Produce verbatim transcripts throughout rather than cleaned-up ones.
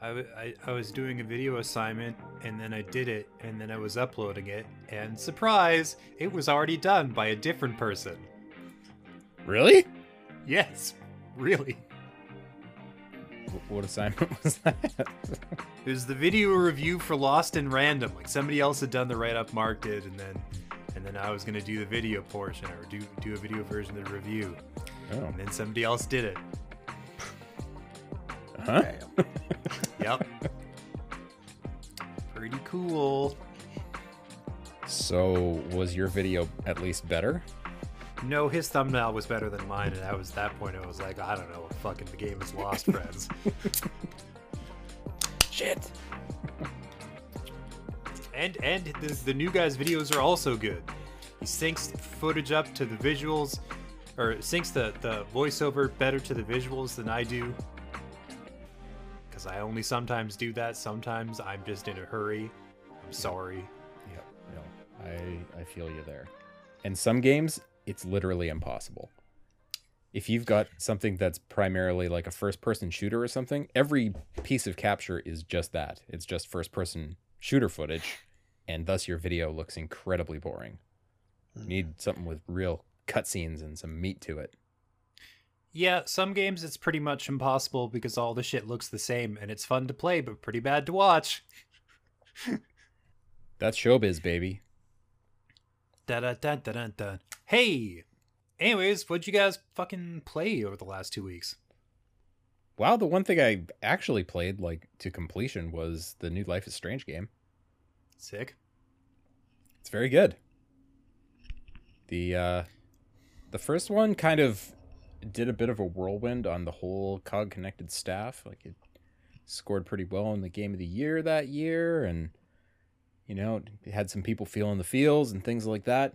I, I, I was doing a video assignment, and then I did it, and then I was uploading it, and surprise, it was already done by a different person. Really? Yes, really. What assignment was that? It was the video review for Lost in Random. Like, somebody else had done the write-up, Mark did, and then and then I was going to do the video portion, or do, do a video version of the review. Oh. And then somebody else did it. Huh? Yep. Pretty cool. So, was your video at least better? No, his thumbnail was better than mine, and I was at that point I was like, I don't know, fucking the game is lost, friends. Shit. And and the, the new guy's videos are also good. He syncs footage up to the visuals, or syncs the, the voiceover better to the visuals than I do. Because I only sometimes do that. Sometimes I'm just in a hurry. I'm sorry. Yep, no, I, I feel you there. And some games, it's literally impossible. If you've got something that's primarily like a first-person shooter or something, every piece of capture is just that. It's just first-person shooter footage, and thus your video looks incredibly boring. You need something with real cutscenes and some meat to it. Yeah, some games it's pretty much impossible because all the shit looks the same, and it's fun to play, but pretty bad to watch. That's showbiz, baby. Da-da-da-da-da-da. Hey! Anyways, what'd you guys fucking play over the last two weeks? Wow, the one thing I actually played, like, to completion was the new Life is Strange game. Sick. It's very good. The, uh... The first one kind of did a bit of a whirlwind on the whole Cog Connected staff. Like, it scored pretty well in the Game of the Year that year, and... You know, it had some people feeling the feels and things like that.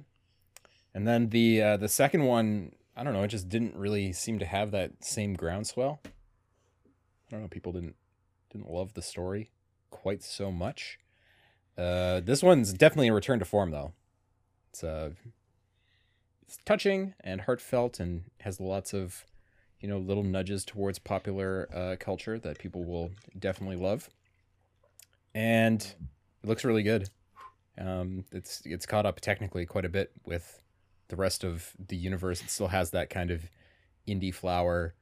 And then the uh, the second one, I don't know, it just didn't really seem to have that same groundswell. I don't know, people didn't didn't love the story quite so much. Uh, this one's definitely a return to form, though. It's uh, it's touching and heartfelt and has lots of, you know, little nudges towards popular uh, culture that people will definitely love. And it looks really good. Um, it's it's caught up technically quite a bit with the rest of the universe. It still has that kind of indie flower,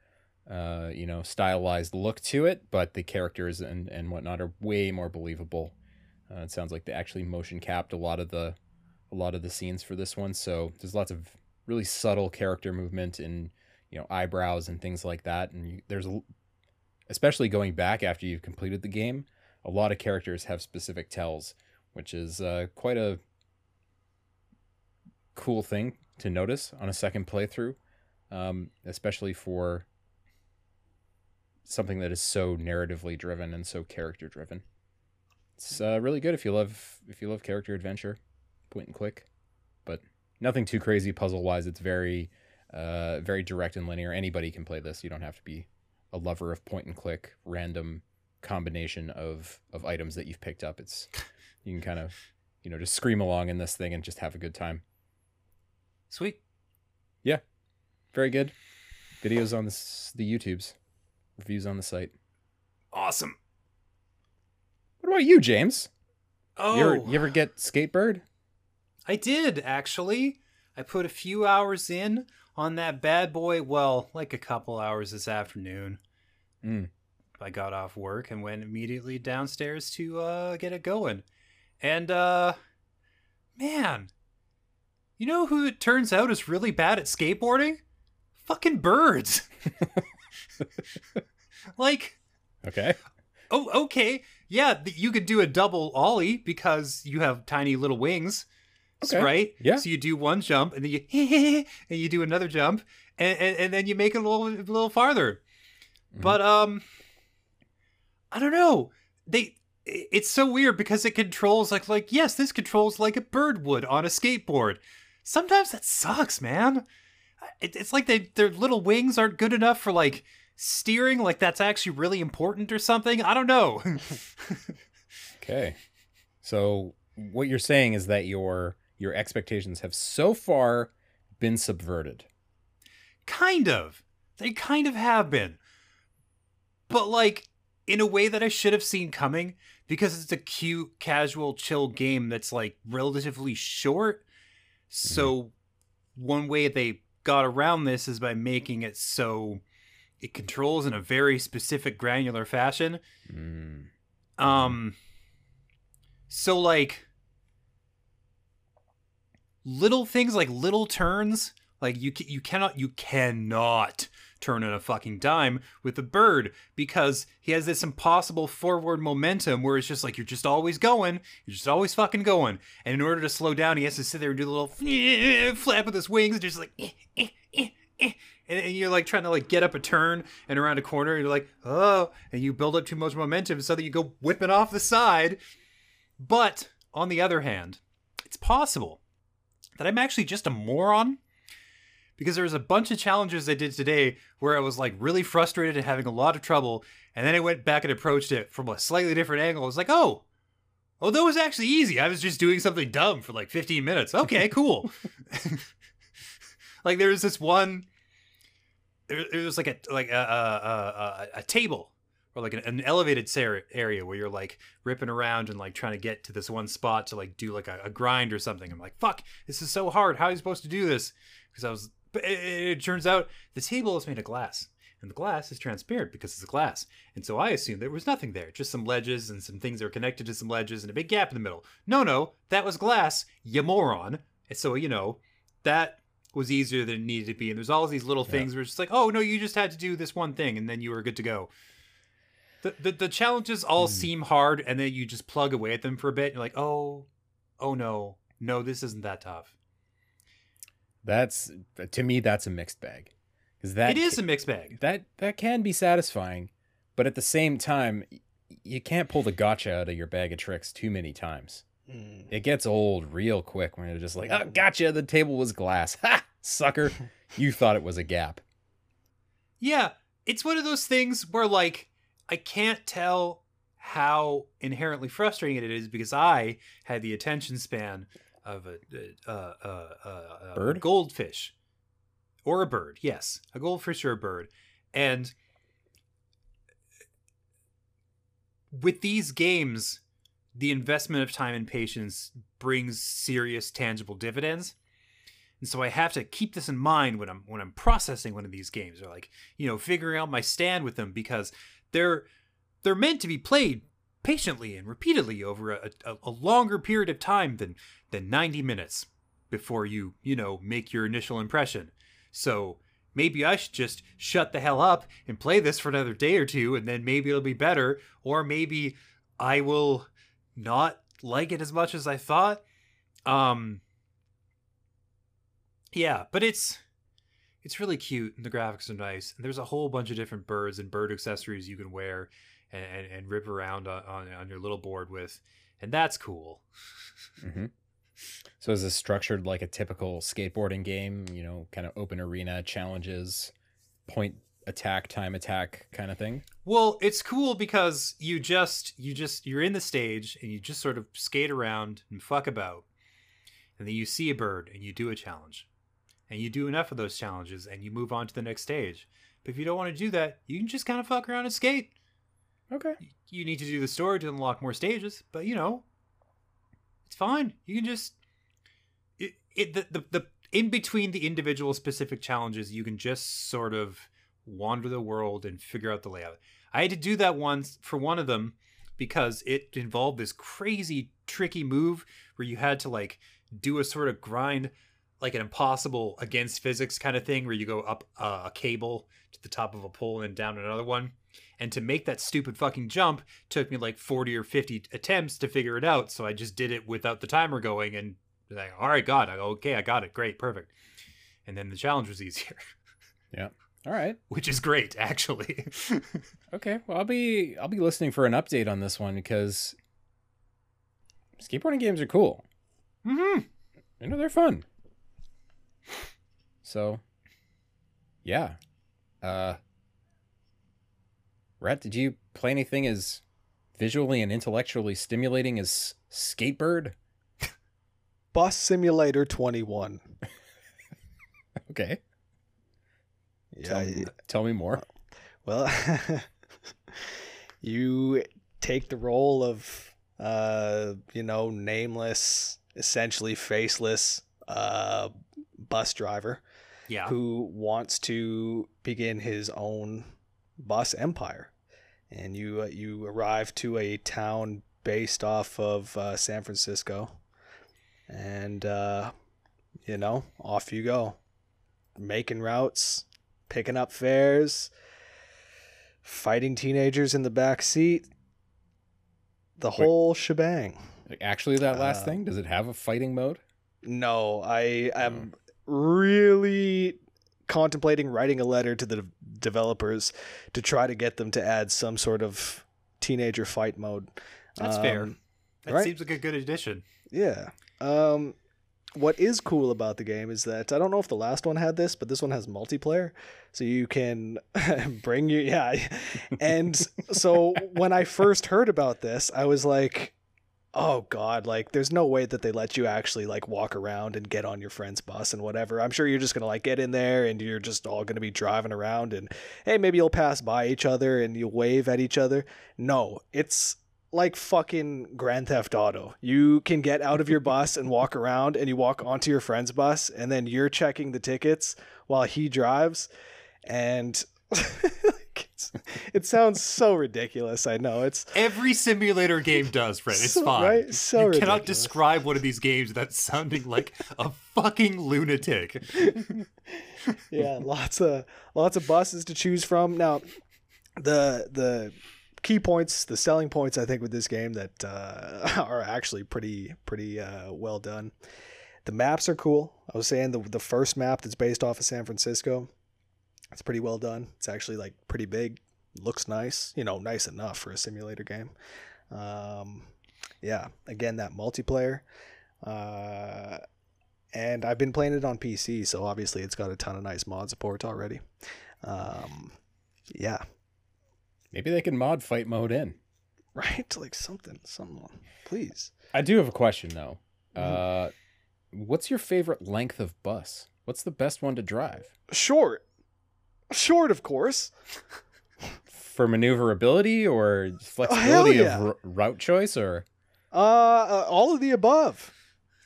uh, you know, stylized look to it, but the characters and, and whatnot are way more believable. Uh, it sounds like they actually motion capped a lot of the a lot of the scenes for this one. So there's lots of really subtle character movement and, you know, eyebrows and things like that. And you, there's a, especially going back after you've completed the game. A lot of characters have specific tells, which is uh, quite a cool thing to notice on a second playthrough, um, especially for something that is so narratively driven and so character driven. It's uh, really good if you love if you love character adventure, point and click, but nothing too crazy puzzle wise. It's very uh, very direct and linear. Anybody can play this. You don't have to be a lover of point and click random combination of of items that you've picked up. It's you can kind of, you know, just scream along in this thing and just have a good time. Sweet. Yeah, very good. Videos on this, the YouTubes, reviews on the site. Awesome. What about you, James? Oh, you ever, you ever get Skatebird? I did, actually. I put a few hours in on that bad boy. Well, like a couple hours this afternoon. mm I got off work and went immediately downstairs to uh, get it going. And, uh, man, you know who it turns out is really bad at skateboarding? Fucking birds. Like, okay. Oh, okay. Yeah. You could do a double ollie because you have tiny little wings. Okay. Right? Yeah. So you do one jump and then you, and you do another jump and, and, and then you make it a little, a little farther. Mm-hmm. But, um, I don't know. They it's so weird because it controls like like yes, this controls like a bird would on a skateboard. Sometimes that sucks, man. It, it's like they their little wings aren't good enough for like steering, like that's actually really important or something. I don't know. Okay. So what you're saying is that your your expectations have so far been subverted. Kind of. They kind of have been. But like in a way that I should have seen coming, because it's a cute, casual, chill game that's like relatively short. So mm-hmm. one way they got around this is by making it so it controls in a very specific, granular fashion. Mm. Um, so like little things, like little turns, like you you cannot you cannot turn in a fucking dime with the bird, because he has this impossible forward momentum where it's just like, you're just always going, you're just always fucking going. And in order to slow down, he has to sit there and do the little flap with his wings, and just like, eh, eh, eh, eh. And you're like trying to like get up a turn and around a corner, and you're like, oh, and you build up too much momentum, so that you go whipping off the side. But on the other hand, it's possible that I'm actually just a moron, because there was a bunch of challenges I did today where I was like really frustrated and having a lot of trouble. And then I went back and approached it from a slightly different angle. I was like, oh, oh, that was actually easy. I was just doing something dumb for like fifteen minutes. Okay, cool. Like there was this one, there, there was like a, like a, a, a, a table or like an, an elevated area where you're like ripping around and like trying to get to this one spot to like do like a, a grind or something. I'm like, fuck, this is so hard. How are you supposed to do this? Because I was, it turns out the table is made of glass, and the glass is transparent because it's glass. And so I assumed there was nothing there, just some ledges and some things that were connected to some ledges and a big gap in the middle. No, no, that was glass, you moron. And so, you know, that was easier than it needed to be. And there's all these little yeah. things where it's just like, oh, no, you just had to do this one thing, and then you were good to go. The, the, the challenges all mm. seem hard, and then you just plug away at them for a bit. And you're like, oh, oh, no, no, this isn't that tough. That's, to me, that's a mixed bag. 'Cause that, it is a mixed bag. That that can be satisfying, but at the same time, you can't pull the gotcha out of your bag of tricks too many times. Mm. It gets old real quick when you're just like, oh, gotcha, the table was glass. Ha! Sucker, you thought it was a gap. Yeah, it's one of those things where, like, I can't tell how inherently frustrating it is, because I had the attention span of a, a, a, a, a bird? goldfish or a bird. Yes, a goldfish or a bird. And with these games, the investment of time and patience brings serious, tangible dividends. And so I have to keep this in mind when I'm when I'm processing one of these games, or like, you know, figuring out my stand with them, because they're they're meant to be played patiently and repeatedly over a, a, a longer period of time than than ninety minutes before you, you know, make your initial impression. So maybe I should just shut the hell up and play this for another day or two, and then maybe it'll be better, or maybe I will not like it as much as I thought. Um, yeah, but it's it's really cute, and the graphics are nice, and there's a whole bunch of different birds and bird accessories you can wear and, and, and rip around on, on, on your little board with, and that's cool. Mm-hmm. So is this structured like a typical skateboarding game, you know, kind of open arena challenges, point attack, time attack kind of thing? Well, it's cool because you just, you just, you're in the stage and you just sort of skate around and fuck about, and then you see a bird and you do a challenge, and you do enough of those challenges and you move on to the next stage. But if you don't want to do that, you can just kind of fuck around and skate. Okay. You need to do the story to unlock more stages, but you know, it's fine. You can just, it, it the, the the in between the individual specific challenges, you can just sort of wander the world and figure out the layout. I had to do that once for one of them because it involved this crazy tricky move where you had to like do a sort of grind, like an impossible against physics kind of thing, where you go up uh, a cable to the top of a pole and down another one. And to make that stupid fucking jump took me like forty or fifty attempts to figure it out. So I just did it without the timer going, and like, all right, God, I go, okay, I got it. Great. Perfect. And then the challenge was easier. Yeah. All right. Which is great, actually. Okay. Well, I'll be, I'll be listening for an update on this one, because skateboarding games are cool. Mm-hmm. You know, they're fun. So yeah. Uh, Rhett, did you play anything as visually and intellectually stimulating as Skatebird? Bus Simulator twenty-one. Okay. Yeah, tell, yeah. tell me more. Well, you take the role of, uh, you know, nameless, essentially faceless uh, bus driver yeah. who wants to begin his own bus empire. And you, uh, you arrive to a town based off of uh, San Francisco. And, uh, you know, off you go. Making routes, picking up fares, fighting teenagers in the back seat. The Wait, whole shebang. Actually, that last uh, thing, does it have a fighting mode? No, I am oh. really contemplating writing a letter to the developers to try to get them to add some sort of teenager fight mode. That's um, fair. That right? seems like a good addition. Yeah. Um, what is cool about the game is that I don't know if the last one had this, but this one has multiplayer, so you can bring your yeah. And so when I first heard about this, I was like, "Oh God! Like, there's no way that they let you actually like walk around and get on your friend's bus and whatever. I'm sure you're just gonna like get in there and you're just all gonna be driving around and hey, maybe you'll pass by each other and you'll wave at each other. No, it's." Like fucking Grand Theft Auto. You can get out of your bus and walk around, and you walk onto your friend's bus, and then you're checking the tickets while he drives. And it's, it sounds so ridiculous. I know it's every simulator game does, Fred. It's so, fine. Right? So you ridiculous. Cannot describe one of these games without sounding like a fucking lunatic. Yeah, lots of lots of buses to choose from. Now, the the. Key points, the selling points, I think, with this game that uh, are actually pretty, pretty uh, well done. The maps are cool. I was saying the the first map that's based off of San Francisco, it's pretty well done. It's actually like pretty big, looks nice, you know, nice enough for a simulator game. Um, yeah, again, that multiplayer. Uh, and I've been playing it on P C, so obviously it's got a ton of nice mod support already. Um, yeah. Maybe they can mod fight mode in. Right? Like something, something. Please. I do have a question, though. Mm-hmm. Uh, what's your favorite length of bus? What's the best one to drive? Short. Short, of course. For maneuverability or flexibility oh, yeah. of r- route choice? Or uh, uh, all of the above.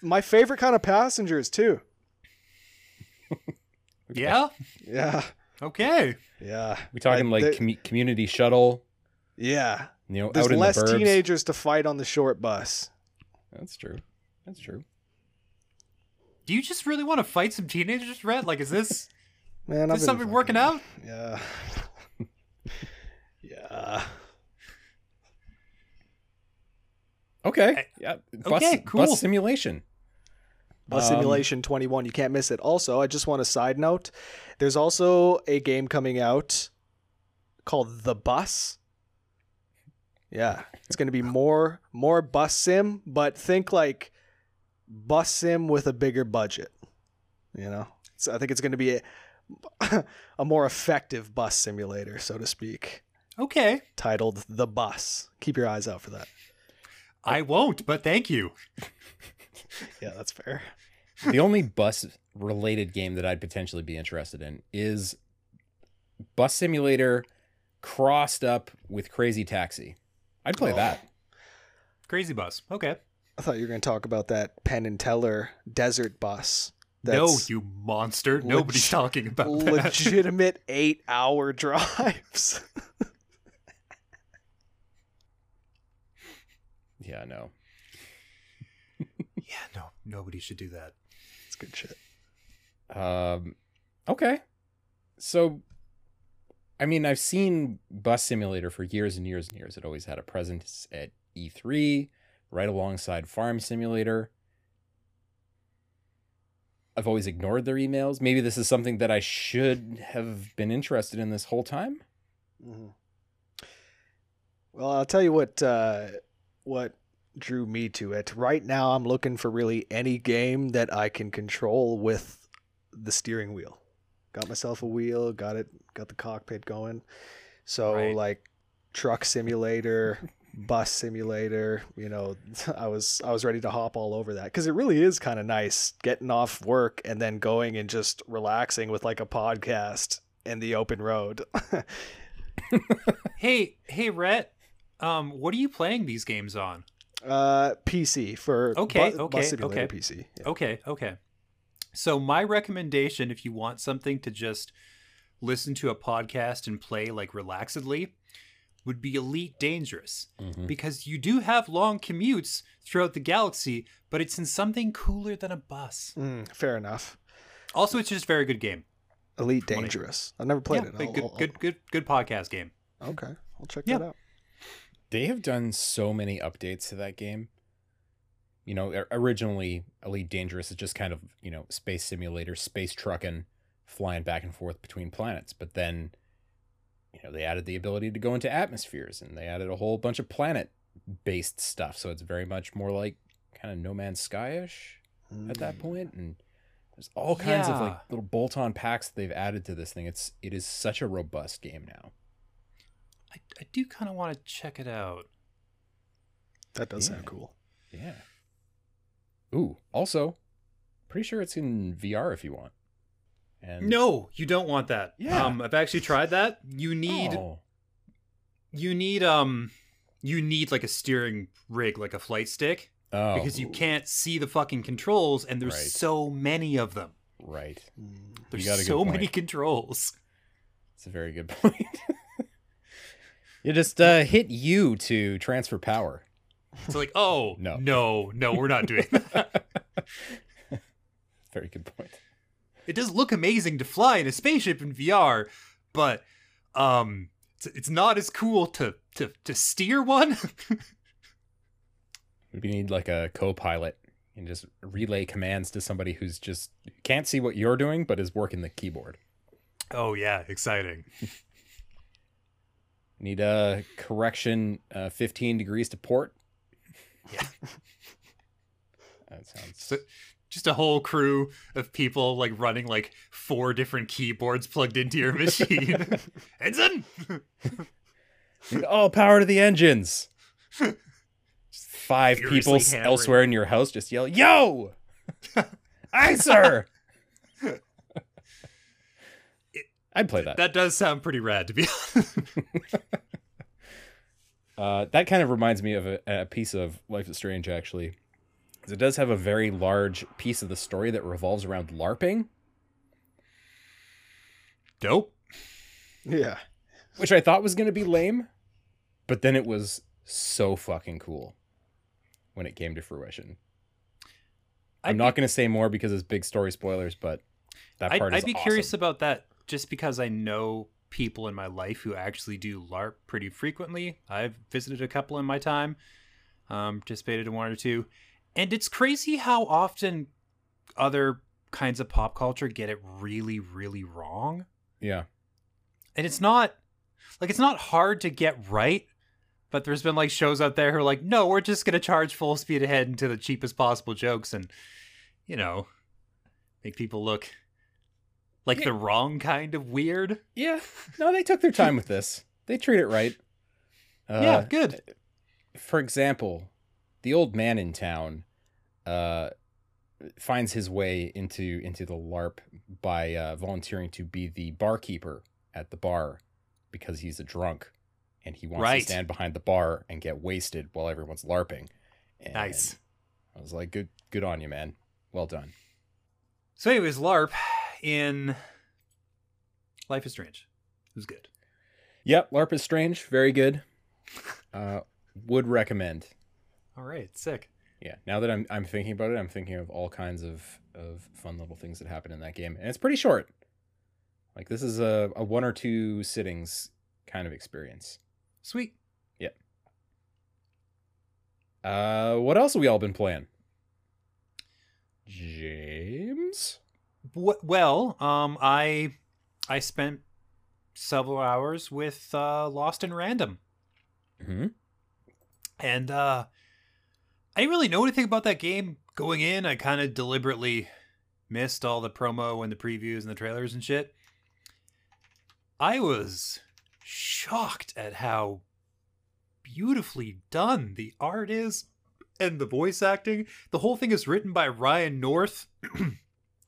My favorite kind of passengers, too. Okay. Yeah? Yeah. Okay. Yeah. We talking like, like com- community shuttle? Yeah. You know, there's out in less the teenagers to fight on the short bus. That's true. That's true. Do you just really want to fight some teenagers, Rhett? Like, is this, Man, is this something working out? Yeah. Yeah. Okay. I, yeah. Bus, okay, cool. Bus simulation. Bus Simulation um, twenty-one, you can't miss it. Also, I just want a side note. There's also a game coming out called The Bus. Yeah, it's going to be more more bus sim, but think like bus sim with a bigger budget. You know, so I think it's going to be a, a more effective bus simulator, so to speak. Okay. Titled The Bus. Keep your eyes out for that. I won't, but thank you. Yeah, that's fair. The only bus-related game that I'd potentially be interested in is Bus Simulator crossed up with Crazy Taxi. I'd play oh. that. Crazy Bus. Okay. I thought you were going to talk about that Penn and Teller desert bus. That's no, you monster. Leg- Nobody's talking about legitimate that. Legitimate eight-hour drives. Yeah, I know. Yeah, no, nobody should do that. It's good shit. Um, okay. So, I mean, I've seen Bus Simulator for years and years and years. It always had a presence at E three, right alongside Farm Simulator. I've always ignored their emails. Maybe this is something that I should have been interested in this whole time. Mm-hmm. Well, I'll tell you what, uh, what, drew me to it. Right now I'm looking for really any game that I can control with the steering wheel. Got myself a wheel, got it, got the cockpit going. So right. Like Truck Simulator, Bus Simulator, you know, I was I was ready to hop all over that because it really is kind of nice getting off work and then going and just relaxing with like a podcast in the open road. hey, hey Rhett, Um, what are you playing these games on? Uh, P C for okay, bu- okay, bus simulator okay. P C. Yeah. Okay, okay. So my recommendation, if you want something to just listen to a podcast and play like relaxedly, would be Elite Dangerous, mm-hmm. because you do have long commutes throughout the galaxy, but it's in something cooler than a bus. Mm, fair enough. Also, it's just a very good game. Elite Dangerous. I've never played yeah, it. I'll, good, I'll, I'll... good, good, good podcast game. Okay, I'll check yeah. that out. They have done so many updates to that game. You know, originally Elite Dangerous is just kind of, you know, space simulator, space trucking, flying back and forth between planets. But then, you know, they added the ability to go into atmospheres, and they added a whole bunch of planet-based stuff. So it's very much more like kind of No Man's Sky-ish mm. at that point. And there's all kinds yeah. of like little bolt-on packs that they've added to this thing. It's it is such a robust game now. I, I do kind of want to check it out. That does yeah. sound cool. Yeah. Ooh, also, pretty sure it's in V R if you want. And no, you don't want that. Yeah. Um, I've actually tried that. You need, oh. you need, um, you need like a steering rig, like a flight stick, oh. because you can't see the fucking controls, and there's right. so many of them. Right. There's you got a so good point. many controls. It's a very good point. You just uh, hit U to transfer power. It's like, oh, no, no, no, we're not doing that. Very good point. It does look amazing to fly in a spaceship in V R, but um, it's, it's not as cool to, to, to steer one. We need like a co-pilot and just relay commands to somebody who's just can't see what you're doing, but is working the keyboard. Oh, yeah. Exciting. Need a correction uh, fifteen degrees to port. Yeah. That sounds so, just a whole crew of people like running like four different keyboards plugged into your machine. Ensign. All power to the engines. Five people hammering. Elsewhere in your house just yell, "Yo!" Aye, sir. It, I'd play that. That does sound pretty rad, to be honest. Uh, that kind of reminds me of a, a piece of Life is Strange, actually. It does have a very large piece of the story that revolves around LARPing. Dope. Yeah. Which I thought was going to be lame, but then it was so fucking cool when it came to fruition. I'm I'd not going to say more because it's big story spoilers, but that part I'd, is I'd be awesome. Curious about that just because I know people in my life who actually do LARP pretty frequently. I've visited a couple in my time, um, participated in one or two, and it's crazy how often other kinds of pop culture get it really, really wrong. Yeah. And it's not like it's not hard to get right, but there's been like shows out there who are like, no, we're just gonna charge full speed ahead into the cheapest possible jokes and, you know, make people look like the wrong kind of weird. Yeah. No, they took their time with this. They treat it right. Uh, yeah, good. For example, the old man in town uh, finds his way into into the LARP by uh, volunteering to be the barkeeper at the bar because he's a drunk and he wants right. to stand behind the bar and get wasted while everyone's LARPing. And nice. I was like, good, good on you, man. Well done. So anyways, LARP in Life is Strange. It was good. Yep, LARP is Strange. Very good. Uh, would recommend. All right, sick. Yeah, now that I'm I'm thinking about it, I'm thinking of all kinds of, of fun little things that happen in that game. And it's pretty short. Like, this is a, a one or two sittings kind of experience. Sweet. Yeah. Uh, what else have we all been playing? James? Well, um, I I spent several hours with uh, Lost in Random, mm-hmm. and uh, I didn't really know anything about that game going in. I kind of deliberately missed all the promo and the previews and the trailers and shit. I was shocked at how beautifully done the art is and the voice acting. The whole thing is written by Ryan North,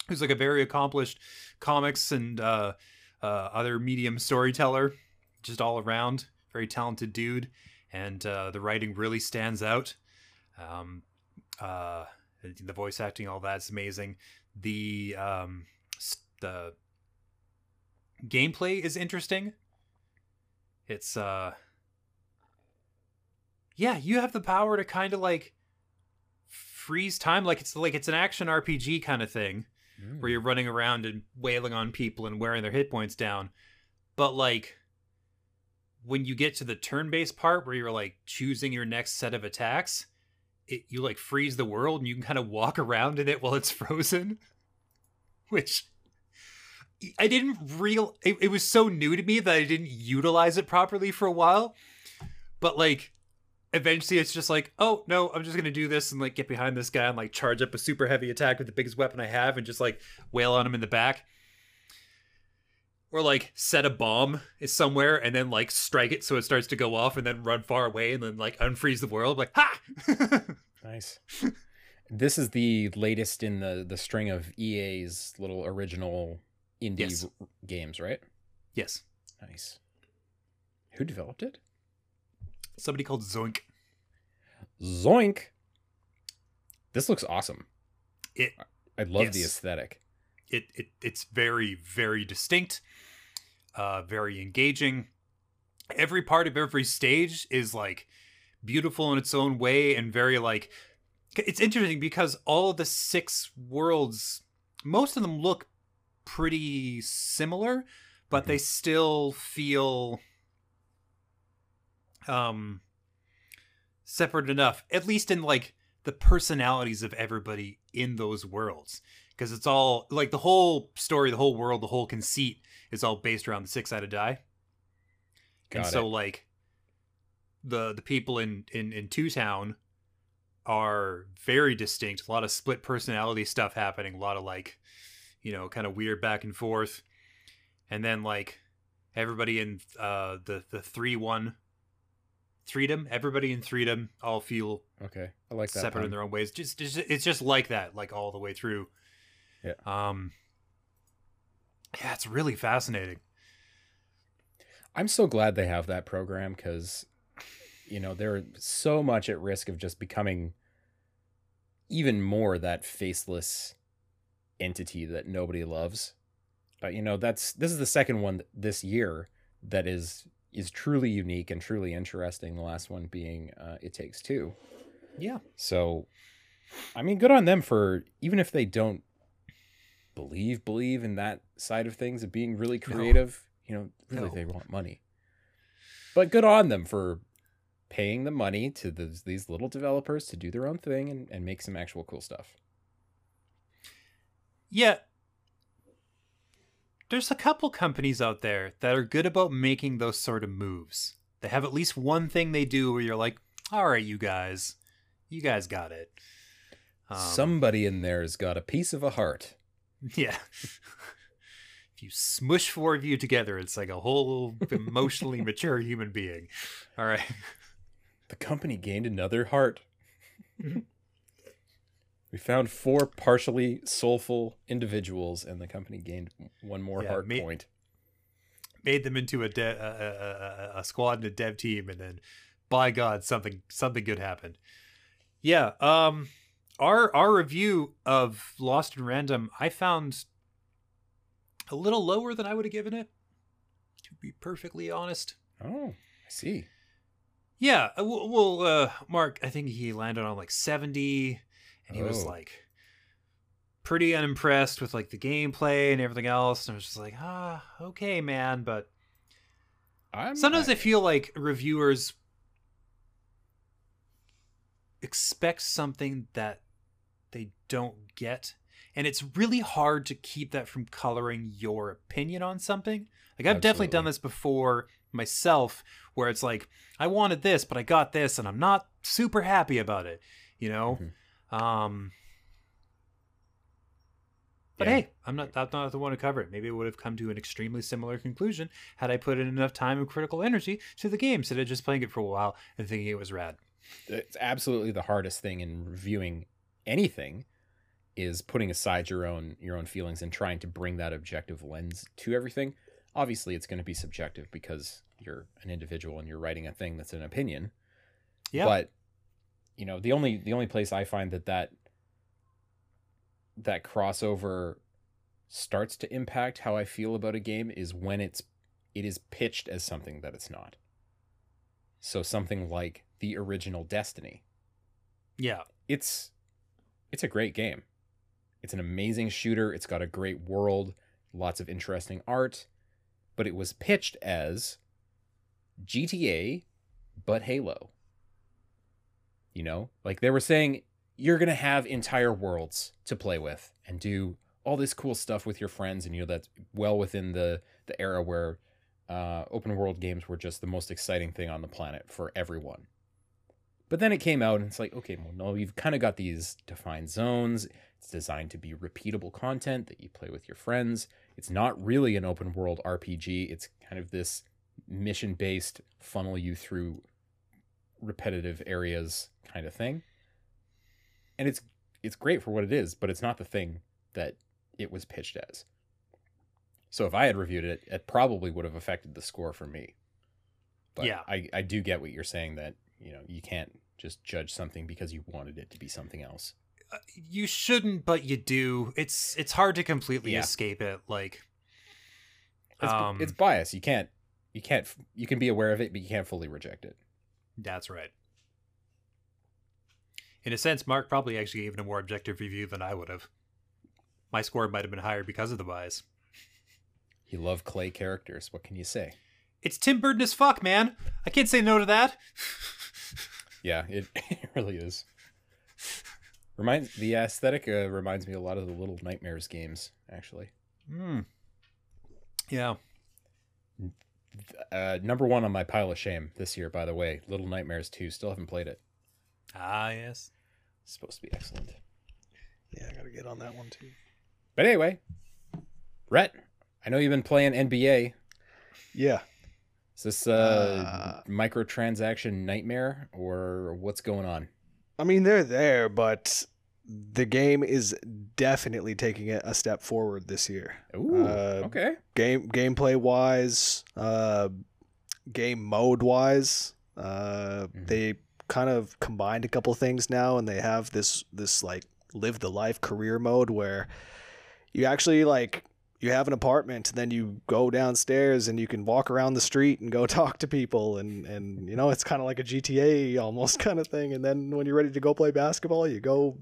who's like a very accomplished comics and uh, uh, other medium storyteller, just all around, very talented dude. and uh, the writing really stands out. Um, uh, the voice acting, all that's amazing. The um, the gameplay is interesting. It's uh, yeah, you have the power to kind of like freeze time, like it's like it's an action R P G kind of thing, mm. where you're running around and wailing on people and wearing their hit points down. But like, when you get to the turn-based part where you're like choosing your next set of attacks, it, you like freeze the world and you can kind of walk around in it while it's frozen, which I didn't real. It, it was so new to me that I didn't utilize it properly for a while. But like, eventually it's just like, oh no, I'm just going to do this and like get behind this guy and like charge up a super heavy attack with the biggest weapon I have and just like wail on him in the back. Or like set a bomb somewhere and then like strike it so it starts to go off and then run far away and then like unfreeze the world. Like, ha! Nice. This is the latest in the, the string of E A's little original indie yes. r- games, right? Yes. Nice. Who developed it? Somebody called Zoink. Zoink? This looks awesome. It. I love yes. the aesthetic. It, it it's very, very distinct, uh, very engaging. Every part of every stage is like beautiful in its own way and very like, it's interesting because all of the six worlds, most of them look pretty similar, but mm-hmm. they still feel um, separate enough, at least in like the personalities of everybody in those worlds. Because it's all, like, the whole story, the whole world, the whole conceit is all based around the six-sided die. Got and it. So, like, the the people in, in, in Two Town are very distinct. A lot of split personality stuff happening. A lot of, like, you know, kind of weird back and forth. And then, like, everybody in uh, the, the three one Freedom, everybody in Freedom all feel okay. I like that separate pun. In their own ways. Just, just It's just like that, like, all the way through. Yeah. Um, yeah, it's really fascinating. I'm so glad they have that program because, you know, they're so much at risk of just becoming even more that faceless entity that nobody loves. But, you know, that's this is the second one this year that is is truly unique and truly interesting. The last one being uh, It Takes Two. Yeah. So, I mean, good on them for even if they don't believe believe in that side of things of being really creative no. you know really no. they want money, but good on them for paying the money to those, these little developers to do their own thing and, and make some actual cool stuff. Yeah, there's a couple companies out there that are good about making those sort of moves. They have at least one thing they do where you're like, all right, you guys you guys got it. Um, somebody in there has got a piece of a heart. Yeah. If you smush four of you together, it's like a whole emotionally mature human being. All right. The company gained another heart. We found four partially soulful individuals, and the company gained one more yeah, heart made, point. Made them into a, de- a, a, a squad and a dev team, and then, by God, something something good happened. Yeah. Um. Our our review of Lost in Random, I found a little lower than I would have given it, to be perfectly honest. Oh, I see. Yeah, well, uh, Mark, I think he landed on like seventy, and he oh. was like pretty unimpressed with like the gameplay and everything else. And I was just like, ah, okay, man. But I'm sometimes not... I feel like reviewers expect something that they don't get, and it's really hard to keep that from coloring your opinion on something. Like, I've Absolutely. definitely done this before myself, where it's like, I wanted this, but I got this, and I'm not super happy about it, you know. Mm-hmm. Um, but yeah. hey, I'm not I'm not the one to cover it. Maybe it would have come to an extremely similar conclusion had I put in enough time and critical energy to the game instead of just playing it for a while and thinking it was rad. It's absolutely the hardest thing in reviewing anything, is putting aside your own your own feelings and trying to bring that objective lens to everything. Obviously, it's going to be subjective because you're an individual and you're writing a thing that's an opinion. Yeah. But you know, the only the only place I find that that that crossover starts to impact how I feel about a game is when it's it is pitched as something that it's not. So something like the original Destiny. Yeah. It's it's a great game. It's an amazing shooter. It's got a great world, lots of interesting art, but it was pitched as G T A, but Halo. You know, like they were saying, you're going to have entire worlds to play with and do all this cool stuff with your friends. And, you know, that's well within the, the era where uh, open world games were just the most exciting thing on the planet for everyone. But then it came out and it's like, okay, well, no, you've kind of got these defined zones. It's designed to be repeatable content that you play with your friends. It's not really an open world R P G. It's kind of this mission-based, funnel you through repetitive areas kind of thing. And it's it's great for what it is, but it's not the thing that it was pitched as. So if I had reviewed it, it probably would have affected the score for me. But yeah. I, I do get what you're saying, that you know you can't just judge something because you wanted it to be something else. Uh, you shouldn't, but you do. It's it's hard to completely yeah. escape it. Like it's, um, it's bias. You can't you can't you can be aware of it, but you can't fully reject it. That's right. In a sense, Mark probably actually gave it a more objective review than I would have. My score might have been higher because of the bias. You love clay characters. What can you say? It's Tim Burton as fuck, man. I can't say no to that. Yeah, it, it really is. Reminds the aesthetic uh, reminds me a lot of the Little Nightmares games, actually. Hmm. Yeah. Uh, number one on my pile of shame this year, by the way, Little Nightmares two. Still haven't played it. Ah, yes. It's supposed to be excellent. Yeah, I gotta get on that one too. But anyway, Rhett, I know you've been playing N B A. Yeah. Is this uh, uh microtransaction nightmare or what's going on? I mean, they're there, but the game is definitely taking it a step forward this year. Ooh, uh, okay. Game gameplay wise, uh, game mode wise, uh, mm-hmm. they kind of combined a couple things now, and they have this this like live the life career mode where you actually like you have an apartment, and then you go downstairs and you can walk around the street and go talk to people, and and you know it's kind of like a G T A almost kind of thing. And then when you're ready to go play basketball, you go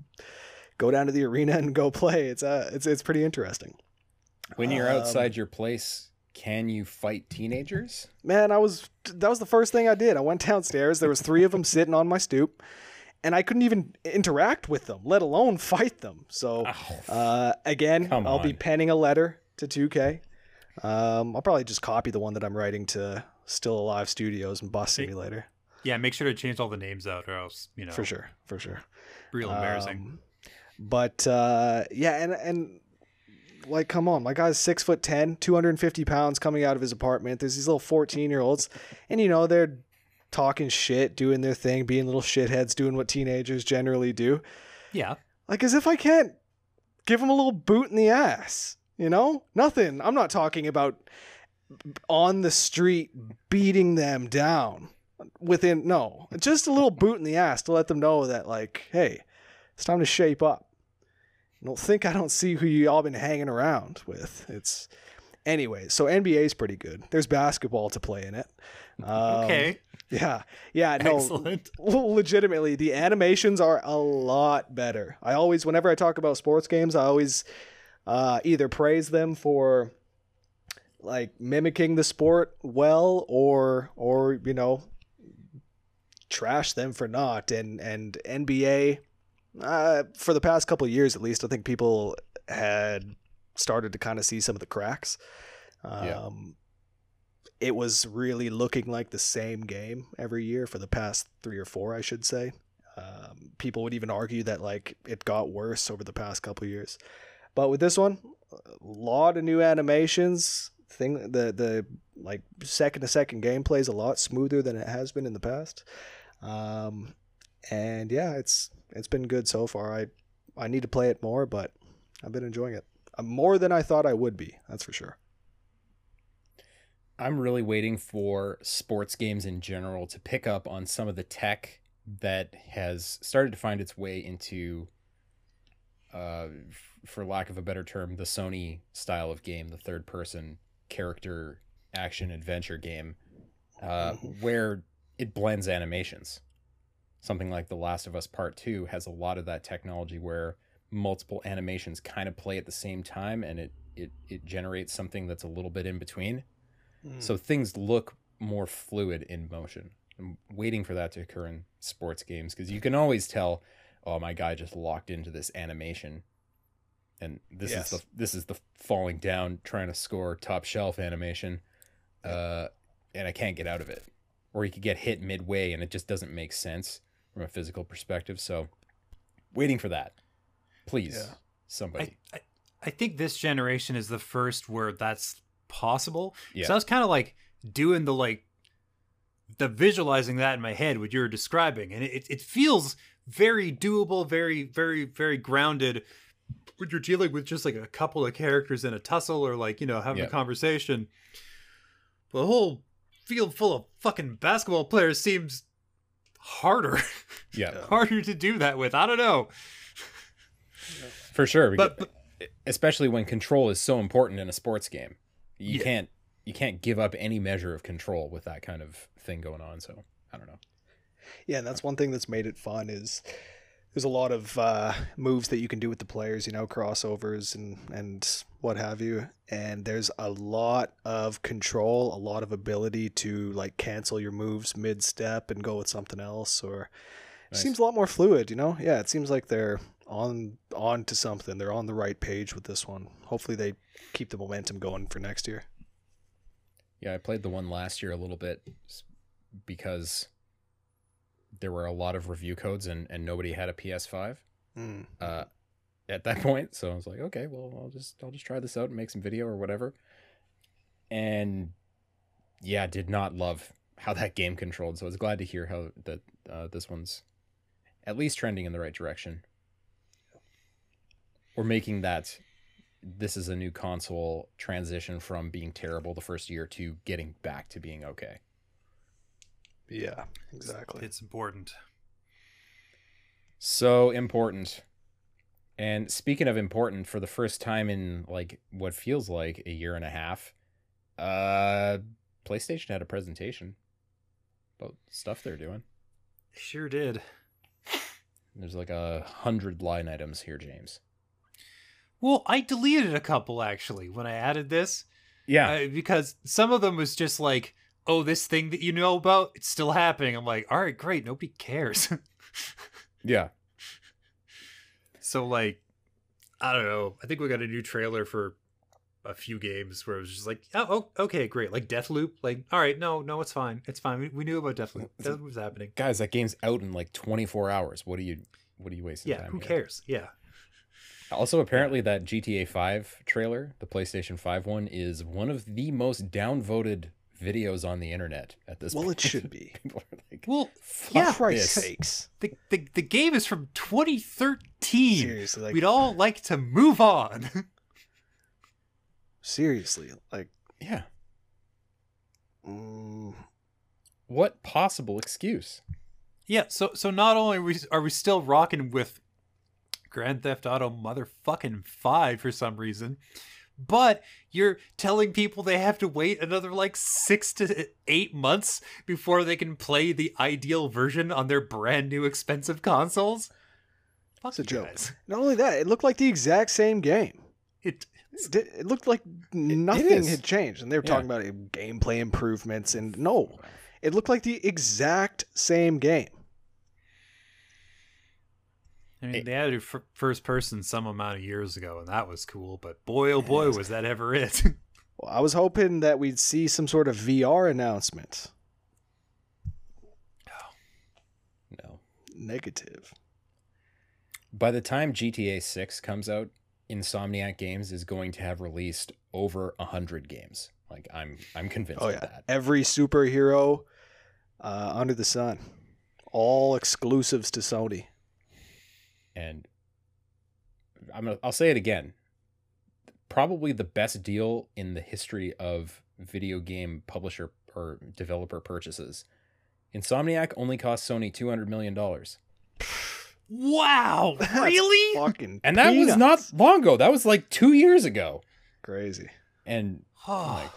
go down to the arena and go play. It's uh it's it's pretty interesting. When you're um, outside your place, can you fight teenagers? Man, I was that was the first thing I did. I went downstairs. There was three of them sitting on my stoop. And I couldn't even interact with them, let alone fight them. So, uh, again, Come I'll on. be penning a letter to two K. Um, I'll probably just copy the one that I'm writing to Still Alive Studios and Bus Simulator. Yeah, make sure to change all the names out, or else, you know. For sure, for sure. Real embarrassing. Um, but, uh, yeah, and, and like, come on. My guy's six foot ten, two hundred fifty pounds coming out of his apartment. There's these little fourteen-year-olds, and, you know, they're talking shit, doing their thing, being little shitheads, doing what teenagers generally do. Yeah. Like, as if I can't give them a little boot in the ass, you know? Nothing. I'm not talking about on the street beating them down within, no. Just a little boot in the ass to let them know that, like, hey, it's time to shape up. Don't think I don't see who you all been hanging around with. It's... Anyway, so N B A is pretty good. There's basketball to play in it. Um, okay. Yeah. Yeah. No, Excellent. Legitimately, the animations are a lot better. I always, whenever I talk about sports games, I always uh, either praise them for like mimicking the sport well, or, or, you know, trash them for not. And, and N B A, uh, for the past couple of years, at least, I think people had started to kind of see some of the cracks. Um, yeah. It was really looking like the same game every year for the past three or four, I should say. Um, people would even argue that like it got worse over the past couple of years, but with this one, a lot of new animations thing, the, the like second to second gameplay is a lot smoother than it has been in the past. Um, and yeah, it's, it's been good so far. I, I need to play it more, but I've been enjoying it. More than I thought I would be, that's for sure. I'm really waiting for sports games in general to pick up on some of the tech that has started to find its way into, uh, f- for lack of a better term, the Sony style of game, the third person character action adventure game, uh, where it blends animations. Something like The Last of Us Part Two has a lot of that technology where multiple animations kind of play at the same time, and it it it generates something that's a little bit in between. Mm. So things look more fluid in motion. I'm waiting for that to occur in sports games, because you can always tell, oh, my guy just locked into this animation, and this yes. is the this is the falling down trying to score top shelf animation, uh, and I can't get out of it. Or you could get hit midway, and it just doesn't make sense from a physical perspective. So waiting for that, please, yeah. somebody. I, I, I think this generation is the first where that's possible. Yeah. So I was kind of like doing the, like the visualizing that in my head, what you were describing. And it, it feels very doable, very, very, very grounded when you're dealing with just like a couple of characters in a tussle, or like, you know, having yeah. a conversation. But the whole field full of fucking basketball players seems harder. Yeah. Harder to do that with. I don't know. For sure. But, but especially when control is so important in a sports game. You yeah. can't you can't give up any measure of control with that kind of thing going on, so I don't know. Yeah, and that's one thing that's made it fun is there's a lot of uh, moves that you can do with the players, you know, crossovers and, and what have you. And there's a lot of control, a lot of ability to like cancel your moves mid-step and go with something else. Or nice. It seems a lot more fluid, you know? Yeah, it seems like they're on on to something. They're on the right page with this one. Hopefully they keep the momentum going for next year. Yeah, I played the one last year a little bit because there were a lot of review codes and, and nobody had a P S five mm. uh, at that point. So I was like, okay, well, I'll just, I'll just try this out and make some video or whatever. And yeah, did not love how that game controlled. So I was glad to hear how that uh, this one's at least trending in the right direction, or making that this is a new console transition from being terrible the first year to getting back to being okay. Yeah, exactly. It's important. So important. And speaking of important, for the first time in like what feels like a year and a half, uh, PlayStation had a presentation about stuff they're doing. Sure did. There's like a hundred line items here, James. Well, I deleted a couple actually when I added this. Yeah. Uh, because some of them was just like, oh, this thing that you know about, it's still happening. I'm like, all right, great. Nobody cares. Yeah. So, like, I don't know. I think we got a new trailer for a few games where it was just like, oh, oh okay, great. Like Deathloop. Like, all right, no, no, it's fine. It's fine. We, we knew about Deathloop. Deathloop was happening. Guys, that game's out in like twenty-four hours. What are you, what are you wasting yeah, time? Yeah, who cares? At? Yeah. Also, apparently that G T A five trailer, the PlayStation five one, is one of the most downvoted videos on the internet at this well, point. Well, it should be. People are like, well, yeah, for Christ's sakes. The, the, the game is from twenty thirteen. Seriously, like, we'd all like to move on. Seriously, like, yeah. Mm. What possible excuse? Yeah, so so not only are we, are we still rocking with Grand Theft Auto motherfucking five for some reason, but you're telling people they have to wait another like six to eight months before they can play the ideal version on their brand new expensive consoles. That's a joke. Guys. Not only that, it looked like the exact same game. It it looked like nothing had changed, and they were yeah. talking about gameplay improvements, and no, it looked like the exact same game. I mean, they had to do first person some amount of years ago, and that was cool. But boy, oh boy, was that ever it. Well, I was hoping that we'd see some sort of V R announcement. No. No. Negative. By the time G T A six comes out, Insomniac Games is going to have released over one hundred games. Like, I'm I'm convinced oh, yeah. of that. Every superhero uh, under the sun. All exclusives to Sony. And I'm gonna, I'll say it again, probably the best deal in the history of video game publisher or developer purchases Insomniac only cost Sony two hundred million dollars. Wow, that's really? Fucking and that peanuts. Was not long ago. That was like two years ago. Crazy. And like,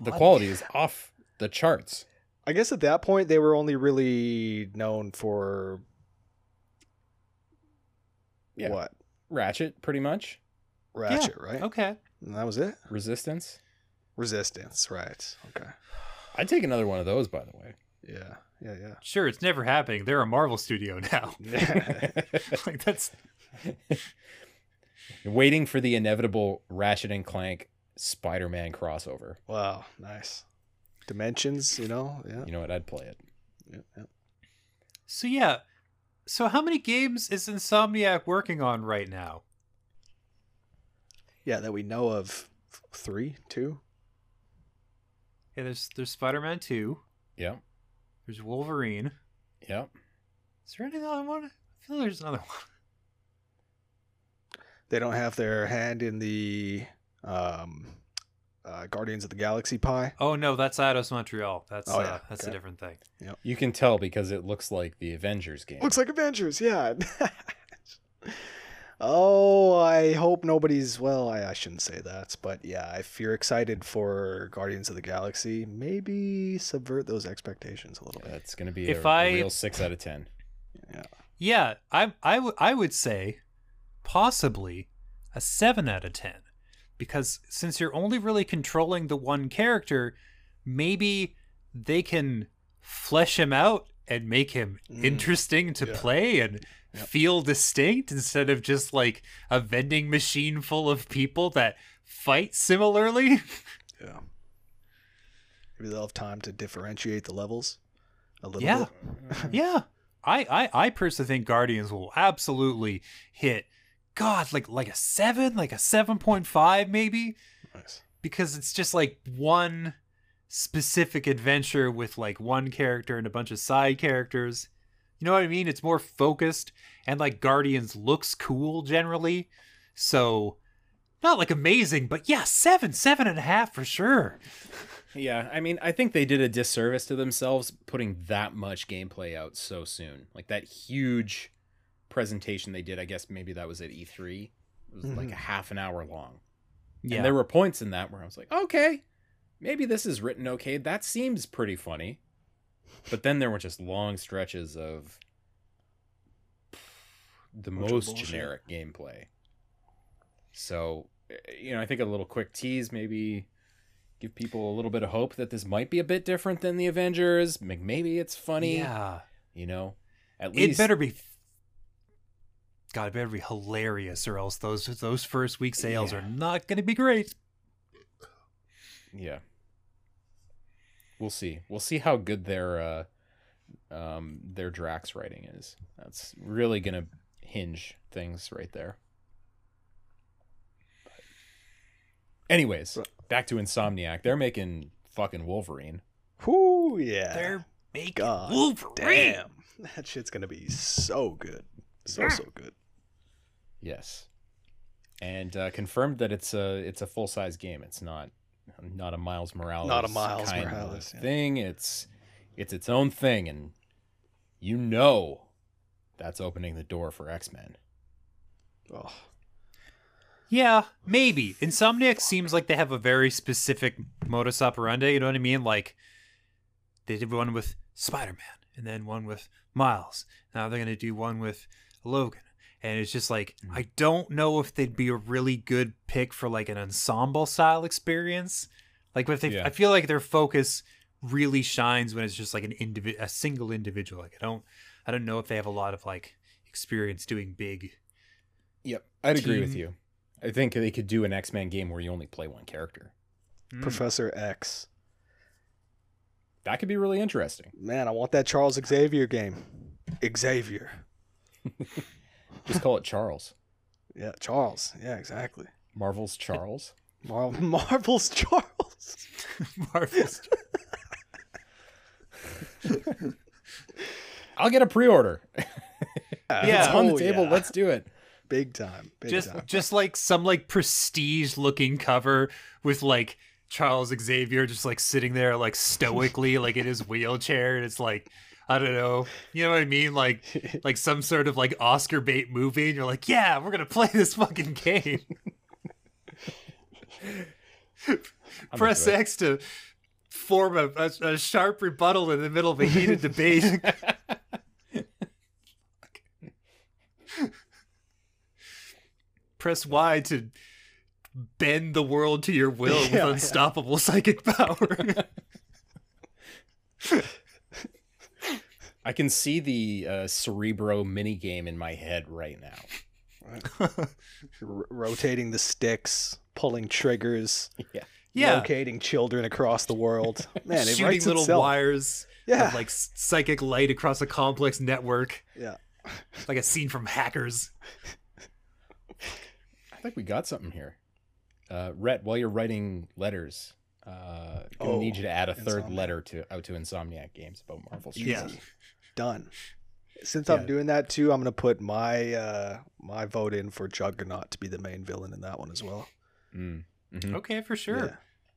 the quality is off the charts. I guess at that point, they were only really known for yeah. what? Ratchet, pretty much. Ratchet, yeah. right? Okay. And that was it? Resistance. Resistance, right. Okay. I'd take another one of those, by the way. Yeah, yeah, yeah. Sure, it's never happening. They're a Marvel studio now. Like, that's... Waiting for the inevitable Ratchet and Clank Spider-Man crossover. Wow, nice. Dimensions, you know? Yeah. You know what? I'd play it. Yeah, yeah. So, yeah. So, how many games is Insomniac working on right now? Yeah, that we know of. Three? Two? Yeah, there's, there's Spider-Man two. Yeah. There's Wolverine. Yeah. Is there any other one? I feel there's another one. They don't have their hand in the um, uh, Guardians of the Galaxy pie. Oh no, that's Eidos Montreal. That's oh, yeah. uh, that's okay. a different thing. Yep. You can tell because it looks like the Avengers game. Looks like Avengers, yeah. Oh, I hope nobody's. Well, I, I shouldn't say that, but yeah, if you're excited for Guardians of the Galaxy, maybe subvert those expectations a little yeah, bit. It's going to be if a, I... a real six out of ten. Yeah. Yeah, I I would I would say. Possibly a seven out of ten, because since you're only really controlling the one character, maybe they can flesh him out and make him mm. interesting to yeah. play and yep. feel distinct, instead of just like a vending machine full of people that fight similarly. Yeah, maybe they'll have time to differentiate the levels a little yeah. bit. Yeah, I, I I personally think Guardians will absolutely hit God, like like a seven, like a seven point five maybe. Nice. Because it's just like one specific adventure with like one character and a bunch of side characters. You know what I mean? It's more focused, and like Guardians looks cool generally. So not like amazing, but yeah, seven, seven and a half for sure. Yeah, I mean, I think they did a disservice to themselves putting that much gameplay out so soon. Like that huge presentation they did, I guess maybe that was at E three. It was mm-hmm. like a half an hour long. Yeah. And there were points in that where I was like, okay, maybe this is written okay. That seems pretty funny. But then there were just long stretches of the Bunch most of generic gameplay. So, you know, I think a little quick tease, maybe give people a little bit of hope that this might be a bit different than the Avengers. Maybe it's funny. Yeah. You know, at least it better be. God, it better be hilarious, or else those those first week sales yeah. are not going to be great. Yeah, we'll see. We'll see how good their uh, um, their Drax writing is. That's really going to hinge things right there. But anyways, back to Insomniac. They're making fucking Wolverine. Whoo yeah, they're making God Wolverine. Damn, that shit's going to be so good. So so good. Yes, and uh, confirmed that it's a it's a full size game. It's not not a Miles Morales, not a Miles kind Morales of thing. Yeah. It's it's its own thing, and you know that's opening the door for X-Men. Oh, yeah, maybe. Insomniac seems like they have a very specific modus operandi. You know what I mean? Like they did one with Spider-Man, and then one with Miles. Now they're gonna do one with Logan, and it's just like mm. I don't know if they'd be a really good pick for like an ensemble style experience. Like if they, yeah. I feel like their focus really shines when it's just like an individ, a single individual. Like I don't, I don't know if they have a lot of like experience doing big. Yep, I'd team. agree with you. I think they could do an X-Men game where you only play one character, mm. Professor X. That could be really interesting. Man, I want that Charles Xavier game. Xavier. Just call it Charles. Yeah, Charles. Yeah, exactly. Marvel's Charles. Mar- Marvel's Charles. Marvel's Charles. I'll get a pre-order. Uh, yeah, it's on the table. Oh, yeah. Let's do it. Big time. Big just, time. Just like some like prestige looking cover with like Charles Xavier just like sitting there like stoically like in his wheelchair, and it's like, I don't know, you know what I mean, like like some sort of like Oscar bait movie, and you're like, yeah, we're gonna play this fucking game. Press X to form a, a, a sharp rebuttal in the middle of a heated debate. Press Y to bend the world to your will yeah, with unstoppable yeah. psychic power. I can see the uh, Cerebro minigame in my head right now. R- rotating the sticks, pulling triggers, yeah. Yeah. locating children across the world. Man, it shooting little itself. wires yeah. of like psychic light across a complex network. Yeah, like a scene from Hackers. I think we got something here. Uh, Rhett, while you're writing letters, uh, I'm gonna oh, need you to add a third Insomniac. letter to out to Insomniac Games about Marvel Studios. Yeah, done. Since yeah. I'm doing that too, I'm gonna put my uh, my vote in for Juggernaut to be the main villain in that one as well. Mm. Mm-hmm. Okay, for sure. Yeah.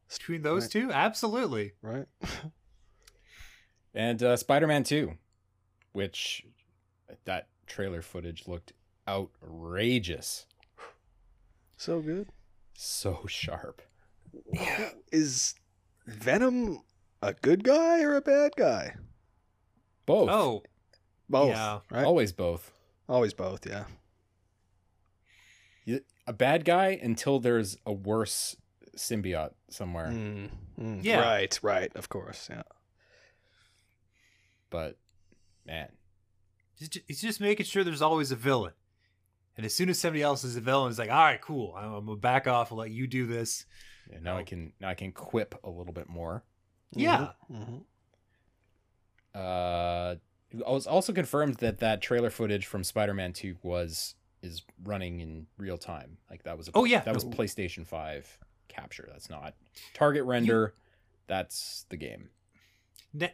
Between those right. two, absolutely right. And uh, Spider-Man two, which that trailer footage looked outrageous. So good. So sharp. Yeah. Is Venom a good guy or a bad guy? Both. Oh. Both. Yeah. Right? Always both. Always both, yeah. A bad guy until there's a worse symbiote somewhere. Mm. Mm. Yeah. Right, right, of course, yeah. But, man. He's just making sure there's always a villain. And as soon as somebody else is a villain, it's like, all right, cool. I'm, I'm gonna back off. I'll let you do this. Yeah, now um, I can now I can quip a little bit more. Yeah. Mm-hmm. Uh, it was also confirmed that that trailer footage from Spider-Man two was is running in real time. Like that was a, oh yeah that was PlayStation five capture. That's not target render. You... That's the game.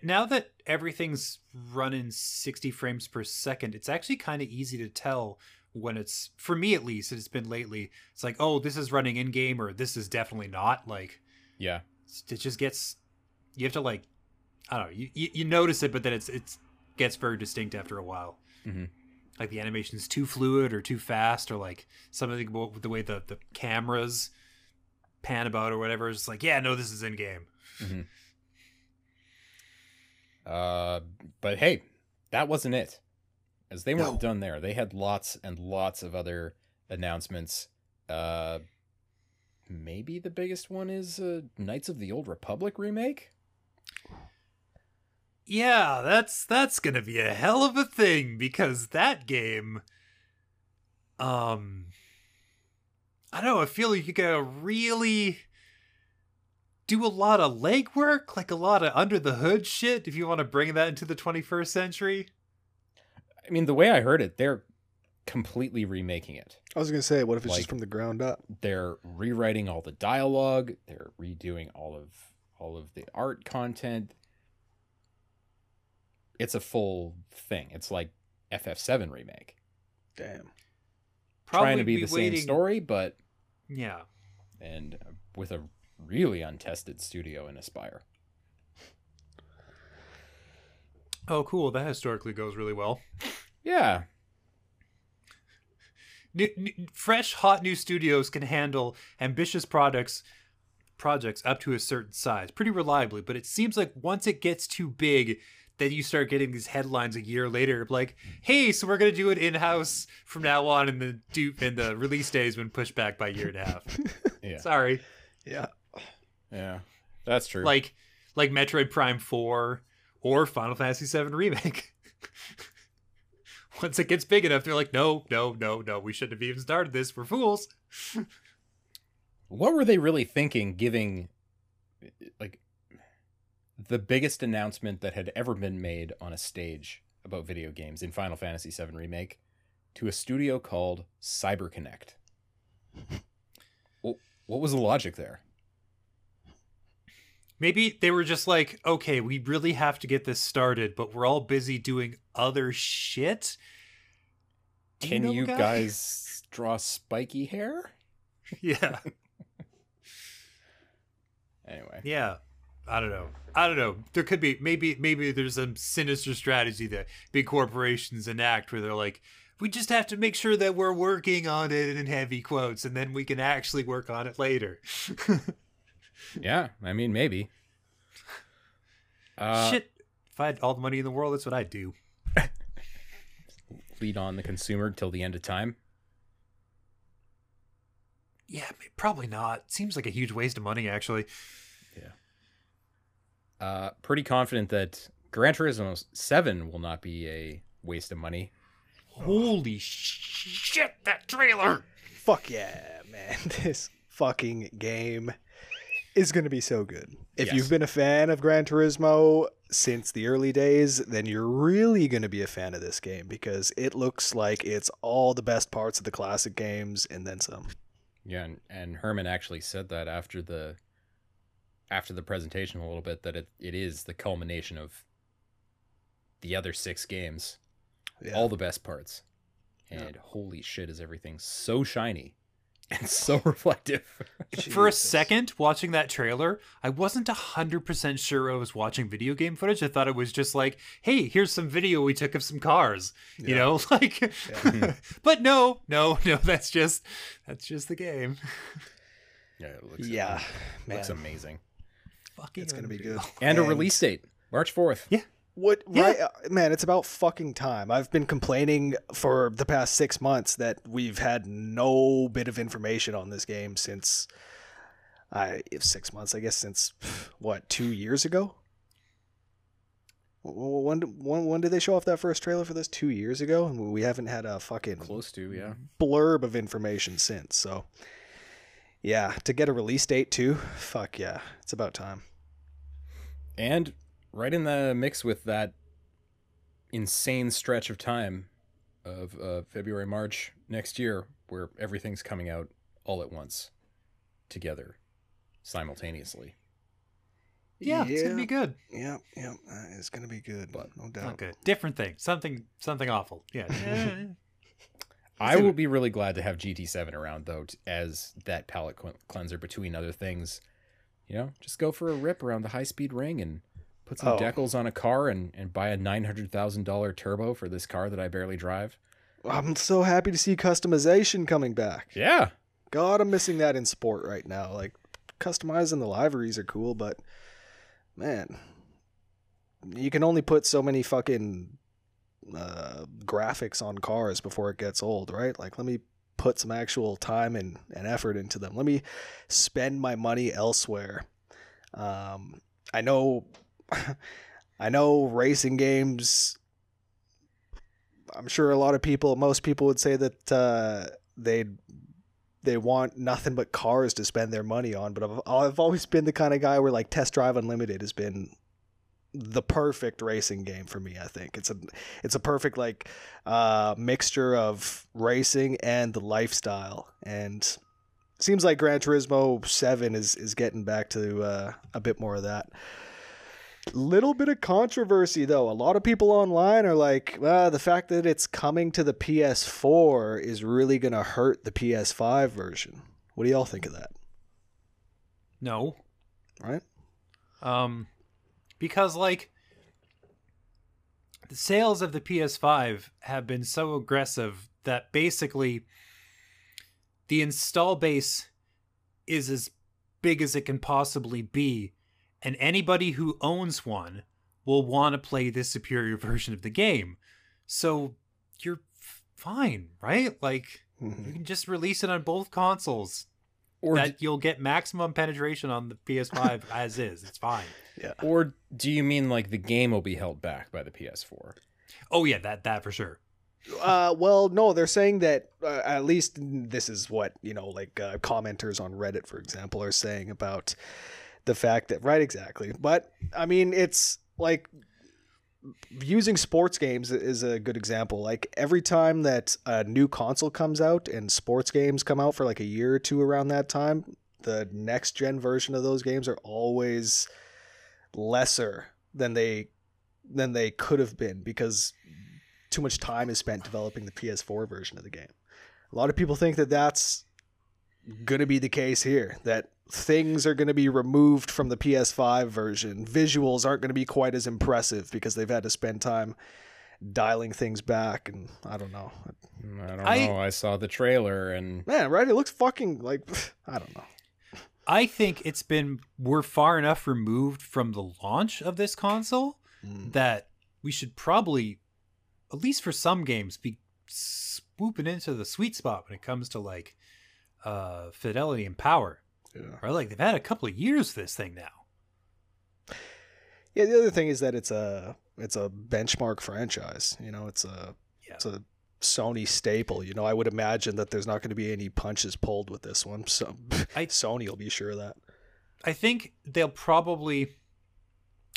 Now that everything's running sixty frames per second, it's actually kind of easy to tell. When it's, for me at least, it's been lately, it's like, oh, this is running in game, or this is definitely not. Like, yeah, it just gets, you have to like, I don't know, you you notice it, but then it's it's gets very distinct after a while. Mm-hmm. Like the animation's too fluid or too fast, or like something about the way the the cameras pan about or whatever. It's like, yeah, no, this is in game. Mm-hmm. Uh, but hey, that wasn't it. As they weren't no. done there. They had lots and lots of other announcements. Uh, maybe the biggest one is uh, Knights of the Old Republic remake? Yeah, that's that's going to be a hell of a thing, because that game... Um, I don't know, I feel like you gotta really do a lot of legwork, like a lot of under-the-hood shit, if you want to bring that into the twenty-first century. I mean, the way I heard it, they're completely remaking it. I was going to say, what if it's like, just from the ground up? They're rewriting all the dialogue. They're redoing all of all of the art content. It's a full thing. It's like F F seven remake. Damn. Probably trying to be, be the waiting... same story, but... Yeah. And with a really untested studio in Aspire. Oh, cool. That historically goes really well. Yeah. New, new, fresh, hot new studios can handle ambitious products projects up to a certain size pretty reliably, but it seems like once it gets too big, then you start getting these headlines a year later, like, hey, so we're going to do it in-house from now on, and the, do, and the release day has been pushed back by a year and a half. Yeah. Sorry. Yeah. Yeah, that's true. Like, like Metroid Prime four... Or Final Fantasy seven Remake. Once it gets big enough, they're like, no, no, no, no. We shouldn't have even started this. We're fools. What were they really thinking giving, like, the biggest announcement that had ever been made on a stage about video games in Final Fantasy seven Remake to a studio called CyberConnect? Well, what was the logic there? Maybe they were just like, okay, we really have to get this started, but we're all busy doing other shit. Do Can you, know you guys? guys draw spiky hair? Yeah. Anyway. Yeah. I don't know. I don't know. There could be, maybe maybe there's some sinister strategy that big corporations enact where they're like, we just have to make sure that we're working on it in heavy quotes, and then we can actually work on it later. Yeah, I mean, maybe. Uh, Shit. If I had all the money in the world, that's what I'd do. Lead on the consumer till the end of time. Yeah, probably not. Seems like a huge waste of money, actually. Yeah. Uh, pretty confident that Gran Turismo seven will not be a waste of money. Holy shit, that trailer! Fuck yeah, man. This fucking game is going to be so good. If yes. you've been a fan of Gran Turismo since the early days, then you're really going to be a fan of this game, because it looks like it's all the best parts of the classic games and then some. Yeah, and, and Herman actually said that after the after the presentation a little bit, that it, it is the culmination of the other six games. Yeah. All the best parts. And yeah. holy shit, is everything so shiny and so reflective. Jesus. For a second, watching that trailer, I wasn't one hundred percent sure I was watching video game footage. I thought it was just like, hey, here's some video we took of some cars. Yeah. You know, like, yeah. But no, no, no, that's just, that's just the game. Yeah, it looks, yeah, amazing. Looks amazing. Fucking it's going to be good. And, and a release date, March fourth. Yeah. What, yeah. right, uh, man, it's about fucking time. I've been complaining for the past six months that we've had no bit of information on this game since, I, if six months, I guess, since, what, two years ago? When, when, when did they show off that first trailer for this? Two years ago? And we haven't had a fucking close to, yeah. blurb of information since. So, yeah, to get a release date, too, fuck yeah, it's about time. And right in the mix with that insane stretch of time of uh, February, March next year, where everything's coming out all at once, together, simultaneously. Yeah, yeah. It's gonna be good. Yeah, yeah, uh, it's gonna be good, but no doubt. Not good. Different thing, something, something awful. Yeah. I will be really glad to have G T seven around though, t- as that palate cleanser between other things. You know, just go for a rip around the high speed ring and put some oh. decals on a car and, and buy a nine hundred thousand dollars turbo for this car that I barely drive. I'm so happy to see customization coming back. Yeah. God, I'm missing that in sport right now. Like, customizing the liveries are cool, but, man, you can only put so many fucking uh, graphics on cars before it gets old, right? Like, let me put some actual time and, and effort into them. Let me spend my money elsewhere. Um, I know... I know racing games, I'm sure a lot of people, most people would say that uh, they they want nothing but cars to spend their money on. But I've, I've always been the kind of guy where, like, Test Drive Unlimited has been the perfect racing game for me, I think. It's a it's a perfect, like, uh, mixture of racing and the lifestyle. And it seems like Gran Turismo seven is, is getting back to uh, a bit more of that. Little bit of controversy though. A lot of people online are like, well, the fact that it's coming to the P S four is really gonna hurt the P S five version. What do y'all think of that? No. Right? Um because, like, the sales of the P S five have been so aggressive that basically the install base is as big as it can possibly be. And anybody who owns one will want to play this superior version of the game. So you're fine, right? Like, mm-hmm. you can just release it on both consoles. Or that d- you'll get maximum penetration on the P S five as is. It's fine. Yeah. Or do you mean, like, the game will be held back by the P S four? Oh, yeah, that that for sure. Uh, well, no, they're saying that, uh, at least this is what, you know, like, uh, commenters on Reddit, for example, are saying about... The fact that, right, exactly. But, I mean, it's like using sports games is a good example. Like, every time that a new console comes out and sports games come out for like a year or two around that time, the next gen version of those games are always lesser than they than they could have been because too much time is spent developing the P S four version of the game. A lot of people think that that's going to be the case here, that things are going to be removed from the P S five version. Visuals aren't going to be quite as impressive because they've had to spend time dialing things back, and I don't know. I don't I, know. I saw the trailer and... Man, right? It looks fucking like... I don't know. I think it's been... We're far enough removed from the launch of this console mm. that we should probably, at least for some games, be swooping into the sweet spot when it comes to like uh, fidelity and power. Yeah. Or like they've had a couple of years of this thing now. Yeah, the other thing is that it's a it's a benchmark franchise. You know, it's a yeah. it's a Sony staple. You know, I would imagine that there's not going to be any punches pulled with this one. So I, Sony will be sure of that. I think they'll probably.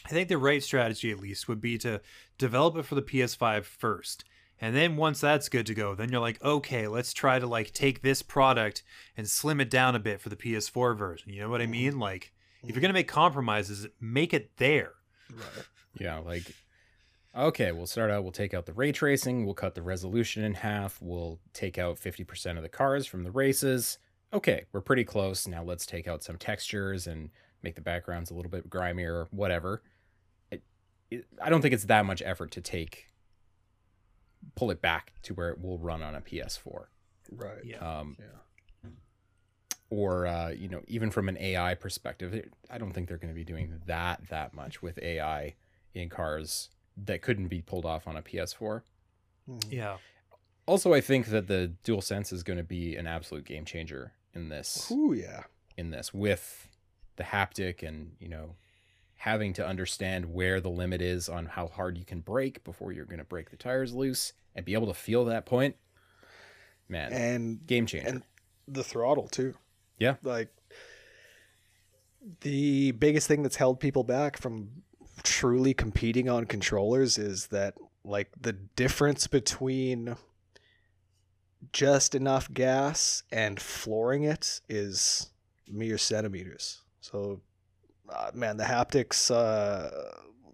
I think the right strategy, at least, would be to develop it for the P S five first. And then once that's good to go, then you're like, okay, let's try to like take this product and slim it down a bit for the P S four version. You know what I mean? Like if you're going to make compromises, make it there. Right. Yeah. Like, okay, we'll start out. We'll take out the ray tracing. We'll cut the resolution in half. We'll take out fifty percent of the cars from the races. Okay. We're pretty close. Now let's take out some textures and make the backgrounds a little bit grimier or whatever. It, it, I don't think it's that much effort to take, pull it back to where it will run on a P S four. Right. Yeah. Um, yeah. Or, uh, you know, even from an A I perspective, it, I don't think they're going to be doing that, that much with A I in cars that couldn't be pulled off on a P S four. Yeah. Also, I think that the DualSense is going to be an absolute game changer in this. Ooh, yeah. In this with the haptic and, you know, having to understand where the limit is on how hard you can brake before you're going to break the tires loose and be able to feel that point, man, and game changer. And the throttle too. Yeah. Like the biggest thing that's held people back from truly competing on controllers is that like the difference between just enough gas and flooring it is mere centimeters. So Uh, man, the haptics, uh,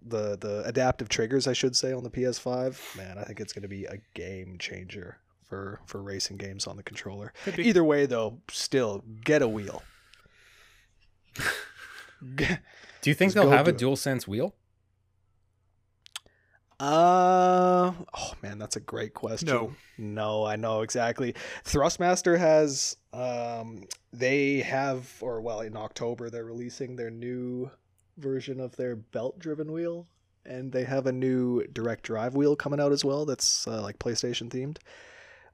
the the adaptive triggers, I should say, on the P S five, man, I think it's going to be a game changer for, for racing games on the controller. Either way, though, still, get a wheel. Do you think they'll have a DualSense wheel? Uh, oh, man, that's a great question. No. No, I know, exactly. Thrustmaster has... Um, they have, or well, in October, they're releasing their new version of their belt-driven wheel, and they have a new direct drive wheel coming out as well that's uh, like PlayStation themed.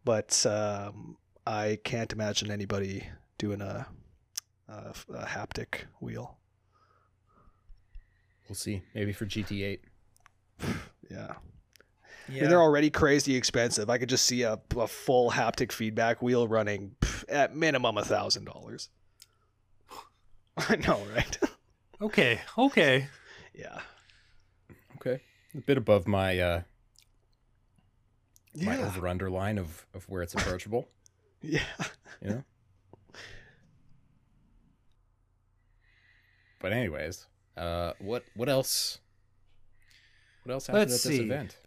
But um, I can't imagine anybody doing a, a, a haptic wheel. We'll see. Maybe for G T eight. Yeah. Yeah. I mean, they're already crazy expensive. I could just see a, a full haptic feedback wheel running pff, at minimum a thousand dollars. I know, right? Okay. Okay. Yeah. Okay. A bit above my uh, yeah. my over underline of of where it's approachable. Yeah. You know. But anyways, uh, what what else? What else happened Let's at this see. event?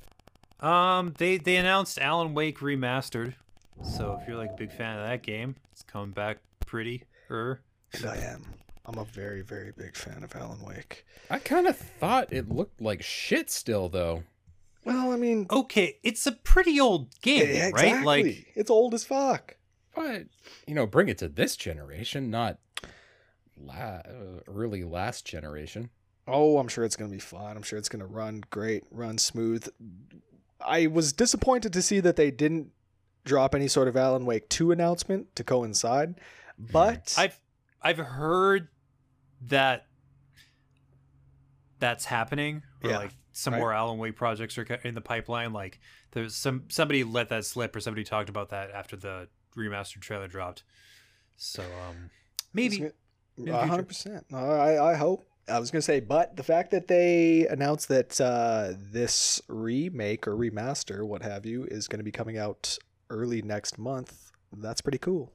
Um, they, they announced Alan Wake Remastered, so if you're like a big fan of that game, it's coming back pretty-er. And I am. I'm a very, very big fan of Alan Wake. I kind of thought it looked like shit still, though. Well, I mean... Okay, it's a pretty old game, yeah, exactly. right? Like it's old as fuck. But, you know, bring it to this generation, not la- early last generation. Oh, I'm sure it's going to be fun. I'm sure it's going to run great, run smooth. I was disappointed to see that they didn't drop any sort of Alan Wake two announcement to coincide, but I've I've heard that that's happening. Or yeah, like some right? more Alan Wake projects are in the pipeline. Like there's some somebody let that slip, or somebody talked about that after the remastered trailer dropped. So um, maybe one hundred percent. I I hope. I was going to say, but the fact that they announced that uh, this remake or remaster, what have you, is going to be coming out early next month, that's pretty cool.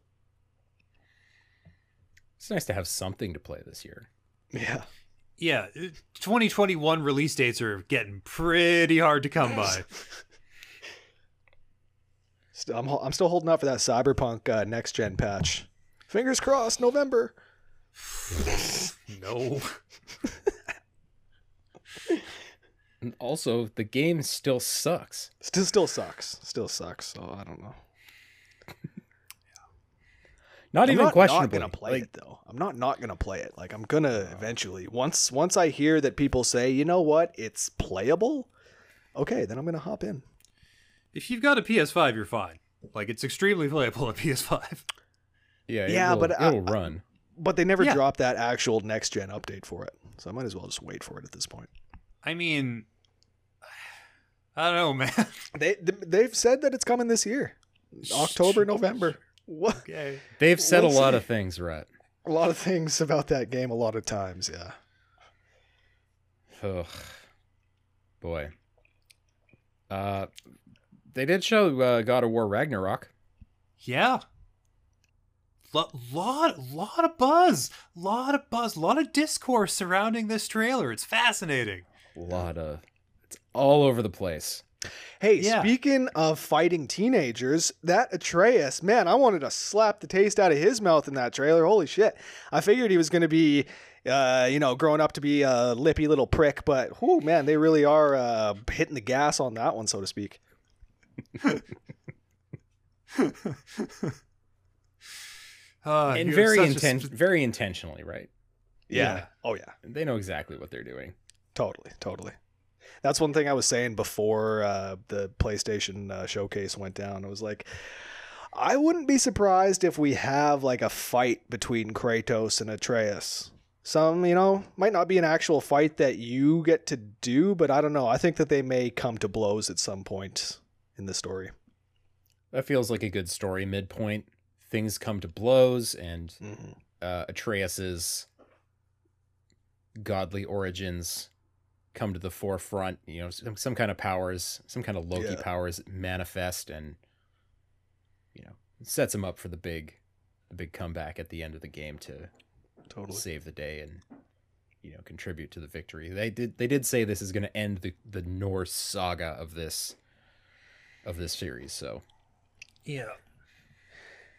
It's nice to have something to play this year. Yeah. Yeah. twenty twenty-one release dates are getting pretty hard to come by. still, I'm, I'm still holding out for that Cyberpunk uh, next-gen patch. Fingers crossed, November. No. And also, the game still sucks. Still, still sucks. Still sucks. So I don't know. Not I'm even questionable. I'm not gonna play like, it though. I'm not not gonna play it. Like I'm gonna uh, eventually. Once once I hear that people say, you know what, it's playable. Okay, then I'm gonna hop in. If you've got a P S five, you're fine. Like it's extremely playable on P S five. Yeah, it yeah, will, but it'll I, run. But they never yeah. dropped that actual next gen update for it, so I might as well just wait for it at this point. I mean, I don't know, man. They they've said that it's coming this year, October, November. What? Okay. They've said Let's a lot see. of things, Rhett. A lot of things about that game a lot of times, yeah. Ugh. Boy. Uh, they did show uh, God of War Ragnarok. Yeah. Lot, lot, lot of buzz. Lot of buzz. Lot of discourse surrounding this trailer. It's fascinating. A lot of... It's all over the place. Hey, yeah. Speaking of fighting teenagers, that Atreus, man, I wanted to slap the taste out of his mouth in that trailer. Holy shit. I figured he was going to be, uh, you know, growing up to be a lippy little prick, but, whoo, man, they really are uh, hitting the gas on that one, so to speak. uh, and very, inten- a... very intentionally, right? Yeah. yeah. Oh, yeah. They know exactly what they're doing. Totally, totally. That's one thing I was saying before uh, the PlayStation uh, showcase went down. I was like, I wouldn't be surprised if we have like a fight between Kratos and Atreus. Some, you know, might not be an actual fight that you get to do, but I don't know. I think that they may come to blows at some point in the story. That feels like a good story midpoint. Things come to blows, and mm-hmm. uh, Atreus's godly origins come to the forefront, you know, some, some kind of powers, some kind of Loki yeah. powers manifest, and, you know, sets him up for the big, the big comeback at the end of the game to totally save the day and, you know, contribute to the victory. They did, they did say this is going to end the, the Norse saga of this, of this series. So, yeah.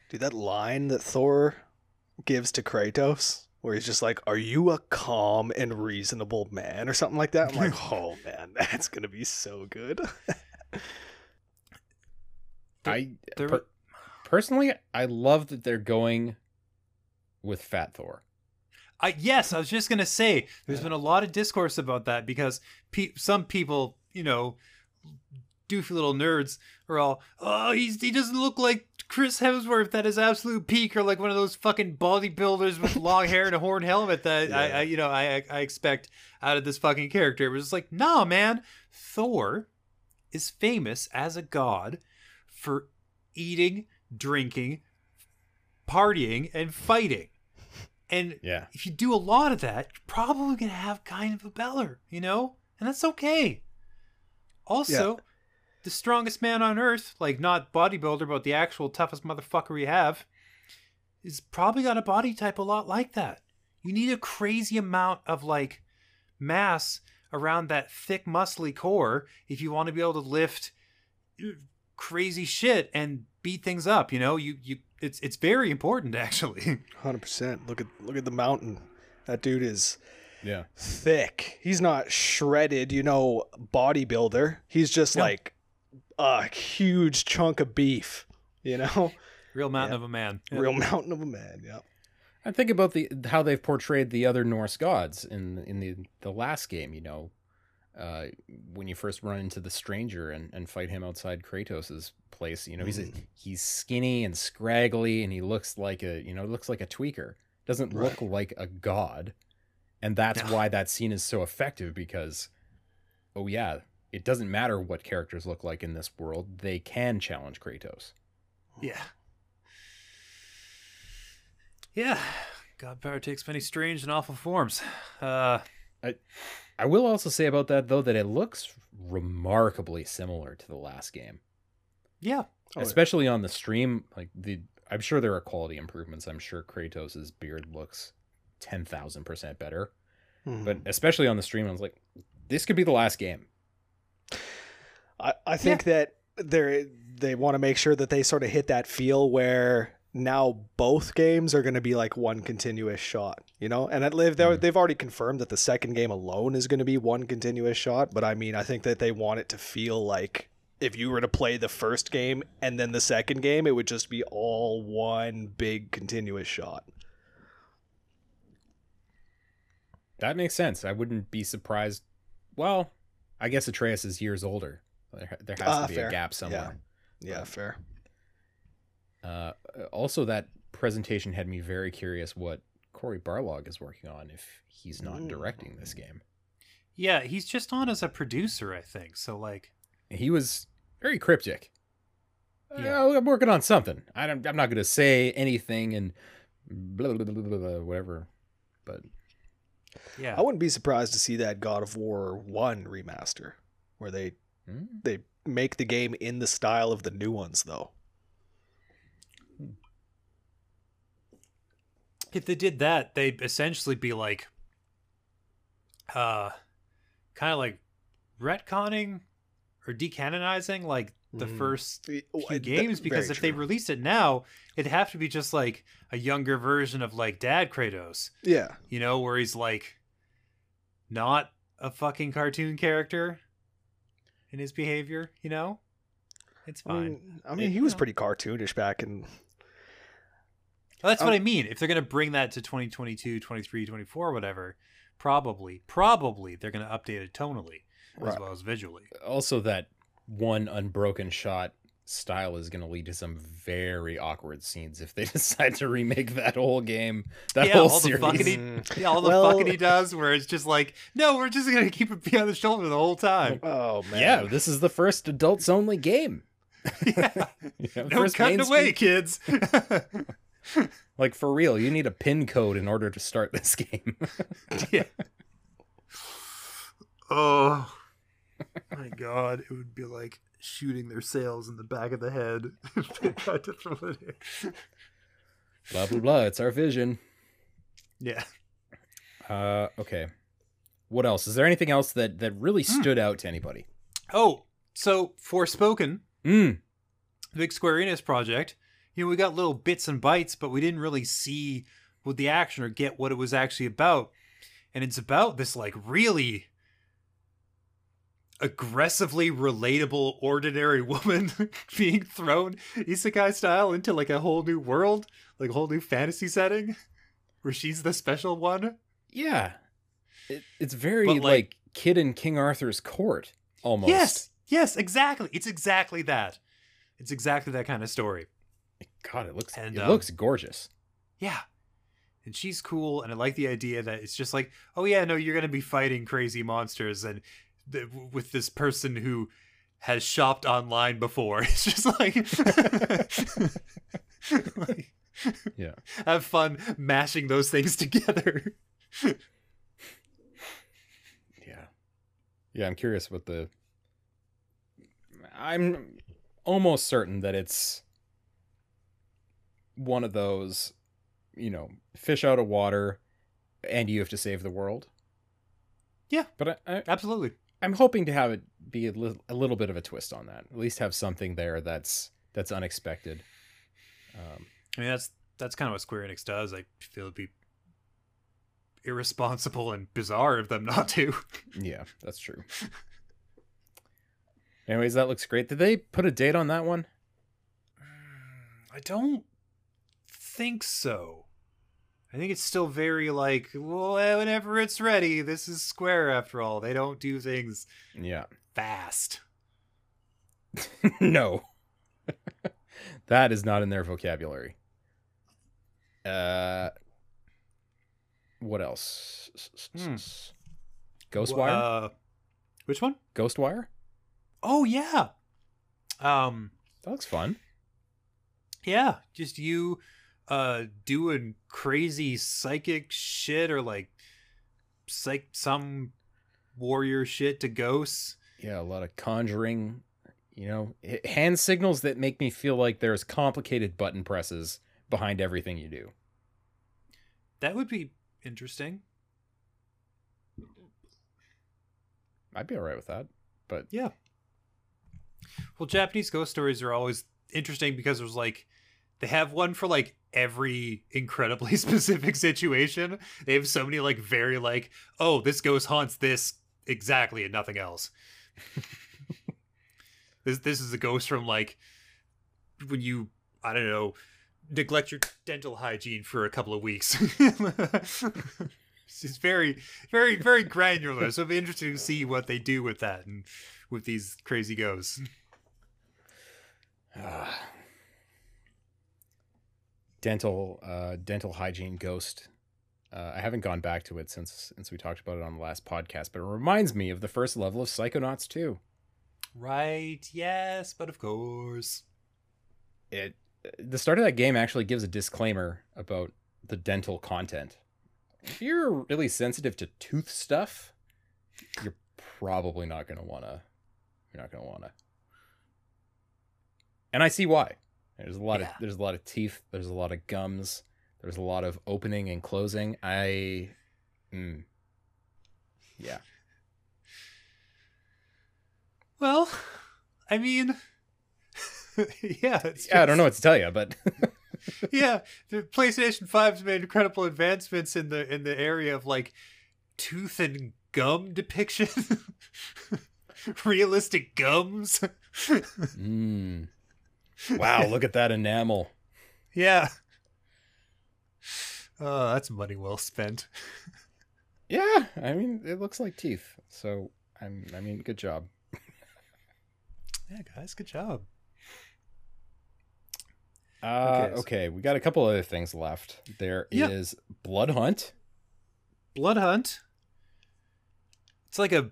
Dude, that line that Thor gives to Kratos, where he's just like, are you a calm and reasonable man or something like that? I'm like, oh, man, that's going to be so good. I per- Personally, I love that they're going with Fat Thor. I, yes, I was just going to say, there's been a lot of discourse about that because pe- some people, you know, doofy little nerds are all, oh, he's, he doesn't look like Chris Hemsworth at his absolute peak, or like one of those fucking bodybuilders with long hair and a horn helmet that yeah. I, I, you know, I I expect out of this fucking character. It was just like, no, man, Thor is famous as a god for eating, drinking, partying, and fighting. And yeah. if you do a lot of that, you're probably gonna have kind of a beller, you know, and that's okay. Also. Yeah. The strongest man on earth, like not bodybuilder, but the actual toughest motherfucker we have, is probably got a body type a lot like that. You need a crazy amount of like mass around that thick, muscly core if you want to be able to lift crazy shit and beat things up. You know, you you it's it's very important actually. one hundred percent. Look at look at the mountain. That dude is. Yeah. Thick. He's not shredded, you know, bodybuilder. He's just no. like. A huge chunk of beef, you know, real mountain yeah. of a man, yeah. real mountain of a man. Yeah. I think about the, how they've portrayed the other Norse gods in, in the, the last game, you know, uh, when you first run into the stranger and, and fight him outside Kratos's place, you know, he's, mm. a, he's skinny and scraggly and he looks like a, you know, looks like a tweaker, doesn't right. look like a god. And that's why that scene is so effective because, oh yeah. It doesn't matter what characters look like in this world. They can challenge Kratos. Yeah. Yeah. God power takes many strange and awful forms. Uh, I I will also say about that, though, that it looks remarkably similar to the last game. Yeah. Oh, especially yeah. on the stream. Like the, I'm sure there are quality improvements. I'm sure Kratos' beard looks ten thousand percent better. Mm-hmm. But especially on the stream, I was like, this could be the last game. I, I think yeah. that they they want to make sure that they sort of hit that feel where now both games are going to be like one continuous shot, you know? And at live mm. they've already confirmed that the second game alone is going to be one continuous shot. But I mean, I think that they want it to feel like if you were to play the first game and then the second game, it would just be all one big continuous shot. That makes sense. I wouldn't be surprised. Well, I guess Atreus is years older. There, there has uh, to be fair. a gap somewhere. Yeah, yeah but, fair. Uh, also, that presentation had me very curious what Corey Barlog is working on if he's not mm. directing this game. Yeah, he's just on as a producer, I think. So, like... He was very cryptic. Yeah. Uh, I'm working on something. I don't, I'm not going to say anything and blah, blah, blah, blah, blah, whatever. But... Yeah, I wouldn't be surprised to see that God of War one remaster where they mm. they make the game in the style of the new ones, though. If they did that, they'd essentially be like uh kind of like retconning or decanonizing like the mm. first few oh, games, because if true. they released it now, it'd have to be just like a younger version of like Dad Kratos. Yeah. You know, where he's like not a fucking cartoon character in his behavior, you know? It's fine. I mean, I mean it, he was know. pretty cartoonish back in... Well, that's um, what I mean. If they're going to bring that to twenty twenty-two, twenty-three, twenty-four, whatever, probably, probably they're going to update it tonally right. as well as visually. Also that... one unbroken shot style is going to lead to some very awkward scenes if they decide to remake that whole game, that yeah, whole all series. The he, mm. yeah, all the well, fucking he does where it's just like, no, we're just going to keep it beyond the shoulder the whole time. Oh, man. Yeah, this is the first adults-only game. Yeah. You know, no cutting away, kids. Like, for real, you need a pin code in order to start this game. Yeah. Oh... My God, it would be like shooting their sails in the back of the head if they tried to throw it in. Blah, blah, blah. It's our vision. Yeah. Uh, okay. What else? Is there anything else that, that really stood mm. out to anybody? Oh, so Forspoken, mm. the big Square Enix project, you know, we got little bits and bytes, but we didn't really see what the action or get what it was actually about. And it's about this like really... aggressively relatable ordinary woman being thrown isekai style into like a whole new world, like a whole new fantasy setting where she's the special one. Yeah, it, it's very like, like Kid in King Arthur's court almost. Yes yes, exactly. It's exactly that it's exactly that kind of story. God, it looks and, it um, looks gorgeous. Yeah. And she's cool, and I like the idea that it's just like, oh yeah, no, you're gonna be fighting crazy monsters and with this person who has shopped online before. It's just like, like, yeah, have fun mashing those things together. Yeah. Yeah. I'm curious what the, I'm almost certain that it's one of those, you know, fish out of water and you have to save the world. Yeah, but I, I absolutely. I'm hoping to have it be a little, a little bit of a twist on that. At least have something there that's that's unexpected. Um, I mean, that's that's kind of what Square Enix does. I feel it'd be irresponsible and bizarre of them not to. Yeah, that's true. Anyways, that looks great. Did they put a date on that one? I don't think so. I think it's still very like, well, whenever it's ready. This is Square, after all. They don't do things yeah. fast. No. That is not in their vocabulary. Uh, what else? Hmm. Ghostwire? Uh, which one? Ghostwire? Oh, yeah. Um, that looks fun. Yeah, just you... Uh, doing crazy psychic shit or like psych some warrior shit to ghosts. Yeah, a lot of conjuring, you know, hand signals that make me feel like there's complicated button presses behind everything you do. That would be interesting. I'd be all right with that, but yeah. Well, Japanese ghost stories are always interesting because there's like They have one for like every incredibly specific situation. They have so many like very like, oh, this ghost haunts this exactly and nothing else. This this is a ghost from like when you, I don't know, neglect your dental hygiene for a couple of weeks. It's very, very, very granular. So it'll be interesting to see what they do with that and with these crazy ghosts. Uh, dental, uh, dental hygiene ghost. Uh, I haven't gone back to it since since we talked about it on the last podcast, but it reminds me of the first level of Psychonauts two. Right. Yes, but of course. It the start of that game actually gives a disclaimer about the dental content. If you're really sensitive to tooth stuff, you're probably not going to want to. You're not going to want to. And I see why. There's a lot yeah. of there's a lot of teeth. There's a lot of gums. There's a lot of opening and closing. I, mm, yeah. Well, I mean, yeah. It's yeah I don't know what to tell you, but. Yeah, the PlayStation five's made incredible advancements in the in the area of like tooth and gum depiction, realistic gums. mm. Wow, look at that enamel. Yeah. Oh, that's money well spent. Yeah, I mean, it looks like teeth. So, I'm, I mean, good job. Yeah, guys, good job. Uh, okay, so. okay, we got a couple other things left. There yeah. is Bloodhunt. Bloodhunt. It's like a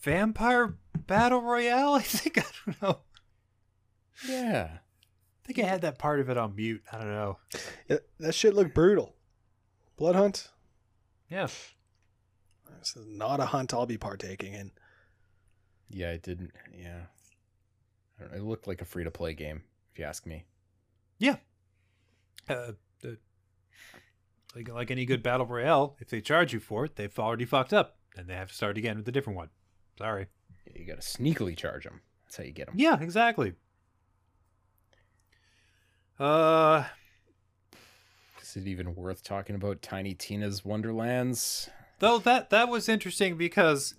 vampire battle royale, I think. I don't know. Yeah. I think I had that part of it on mute. I don't know. It, that shit looked brutal. Bloodhunt? Yeah. This is not a hunt I'll be partaking in. Yeah, it didn't. Yeah. I don't know. It looked like a free-to-play game, if you ask me. Yeah, uh, uh, like like any good battle royale, if they charge you for it, they've already fucked up, and they have to start again with a different one. Sorry, you got to sneakily charge them. That's how you get them. Yeah, exactly. Uh, is it even worth talking about Tiny Tina's Wonderlands? Though that that was interesting because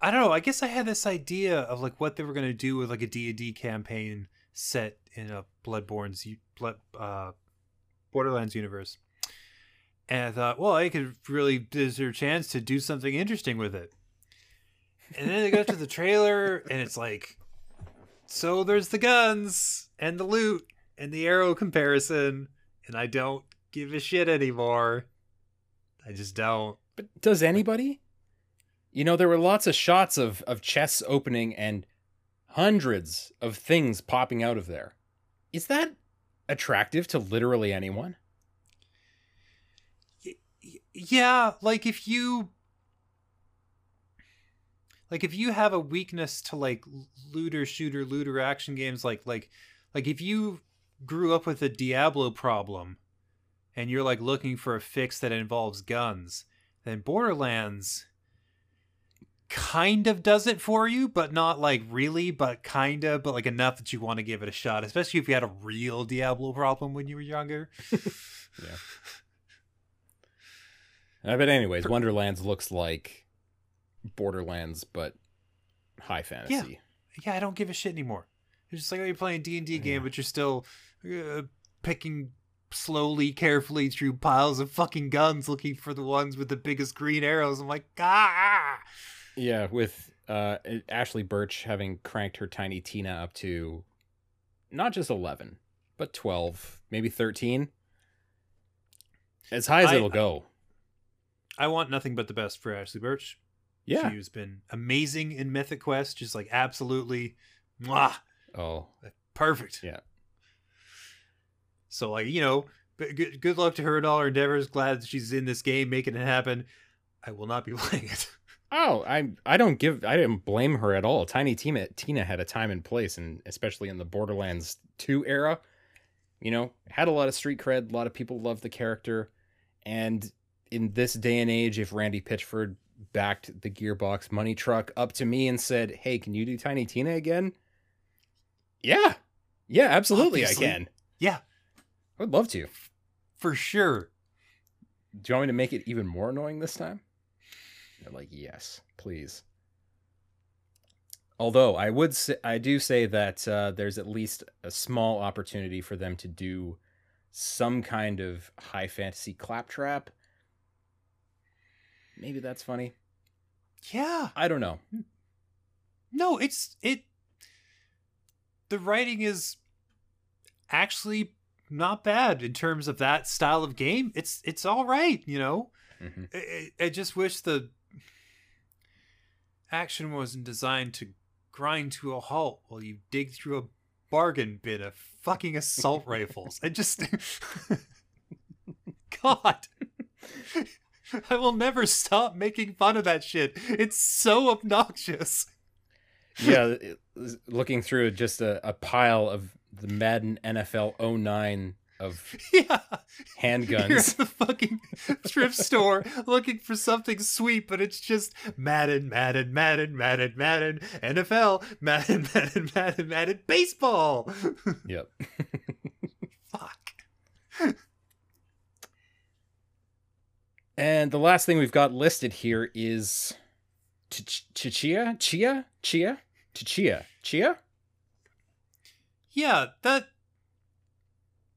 I don't know. I guess I had this idea of like what they were gonna do with like a D and D campaign set in a Bloodborne's uh, Borderlands universe, and I thought, well, I could really deserve a chance to do something interesting with it. And then I go to the trailer, and it's like, so there's the guns and the loot and the arrow comparison, and I don't give a shit anymore. I just don't. But does anybody? You know, there were lots of shots of of chests opening and hundreds of things popping out of there. Is that attractive to literally anyone? Yeah, like if you like if you have a weakness to like looter shooter looter action games, like like like if you grew up with a Diablo problem and you're like looking for a fix that involves guns, then Borderlands kind of does it for you, but not like really, but kind of, but like enough that you want to give it a shot, especially if you had a real Diablo problem when you were younger. Yeah. I bet anyways, For- Wonderlands looks like Borderlands, but high fantasy. Yeah, yeah I don't give a shit anymore. It's just like, oh, you're playing a D and D game, yeah. but you're still uh, picking slowly, carefully through piles of fucking guns looking for the ones with the biggest green arrows. I'm like, ah! Yeah, with uh, Ashley Birch having cranked her Tiny Tina up to not just eleven, but twelve, maybe thirteen. As high as I, it'll go. I want nothing but the best for Ashley Birch. Yeah. She's been amazing in Mythic Quest, just like absolutely, mwah. Oh. Perfect. Yeah. So, like, you know, good, good luck to her in all her endeavors. Glad that she's in this game, making it happen. I will not be playing it. Oh, I I don't give I didn't blame her at all. Tiny Tina, Tina had a time and place, and especially in the Borderlands two era, you know, had a lot of street cred. A lot of people loved the character, and in this day and age, if Randy Pitchford backed the Gearbox money truck up to me and said, "Hey, can you do Tiny Tina again?" Yeah, yeah, absolutely, obviously. I can. Yeah. I would love to. For sure. Do you want me to make it even more annoying this time? They're like, yes, please. Although I would say, I do say that uh, there's at least a small opportunity for them to do some kind of high fantasy claptrap. Maybe that's funny. Yeah. I don't know. No, it's it. The writing is actually not bad in terms of that style of game. It's it's all right, you know. Mm-hmm. I, I just wish the action wasn't designed to grind to a halt while you dig through a bargain bin of fucking assault rifles. I just, God, I will never stop making fun of that shit. It's so obnoxious. Yeah, looking through just a, a pile of the Madden N F L oh nine of yeah. handguns. You're at the fucking thrift store looking for something sweet, but it's just Madden, Madden, Madden, Madden, Madden, N F L, Madden, Madden, Madden, Madden, baseball. Yep. Fuck. And the last thing we've got listed here is Chia? Chia? Chia? Chia? Chia? Yeah, that...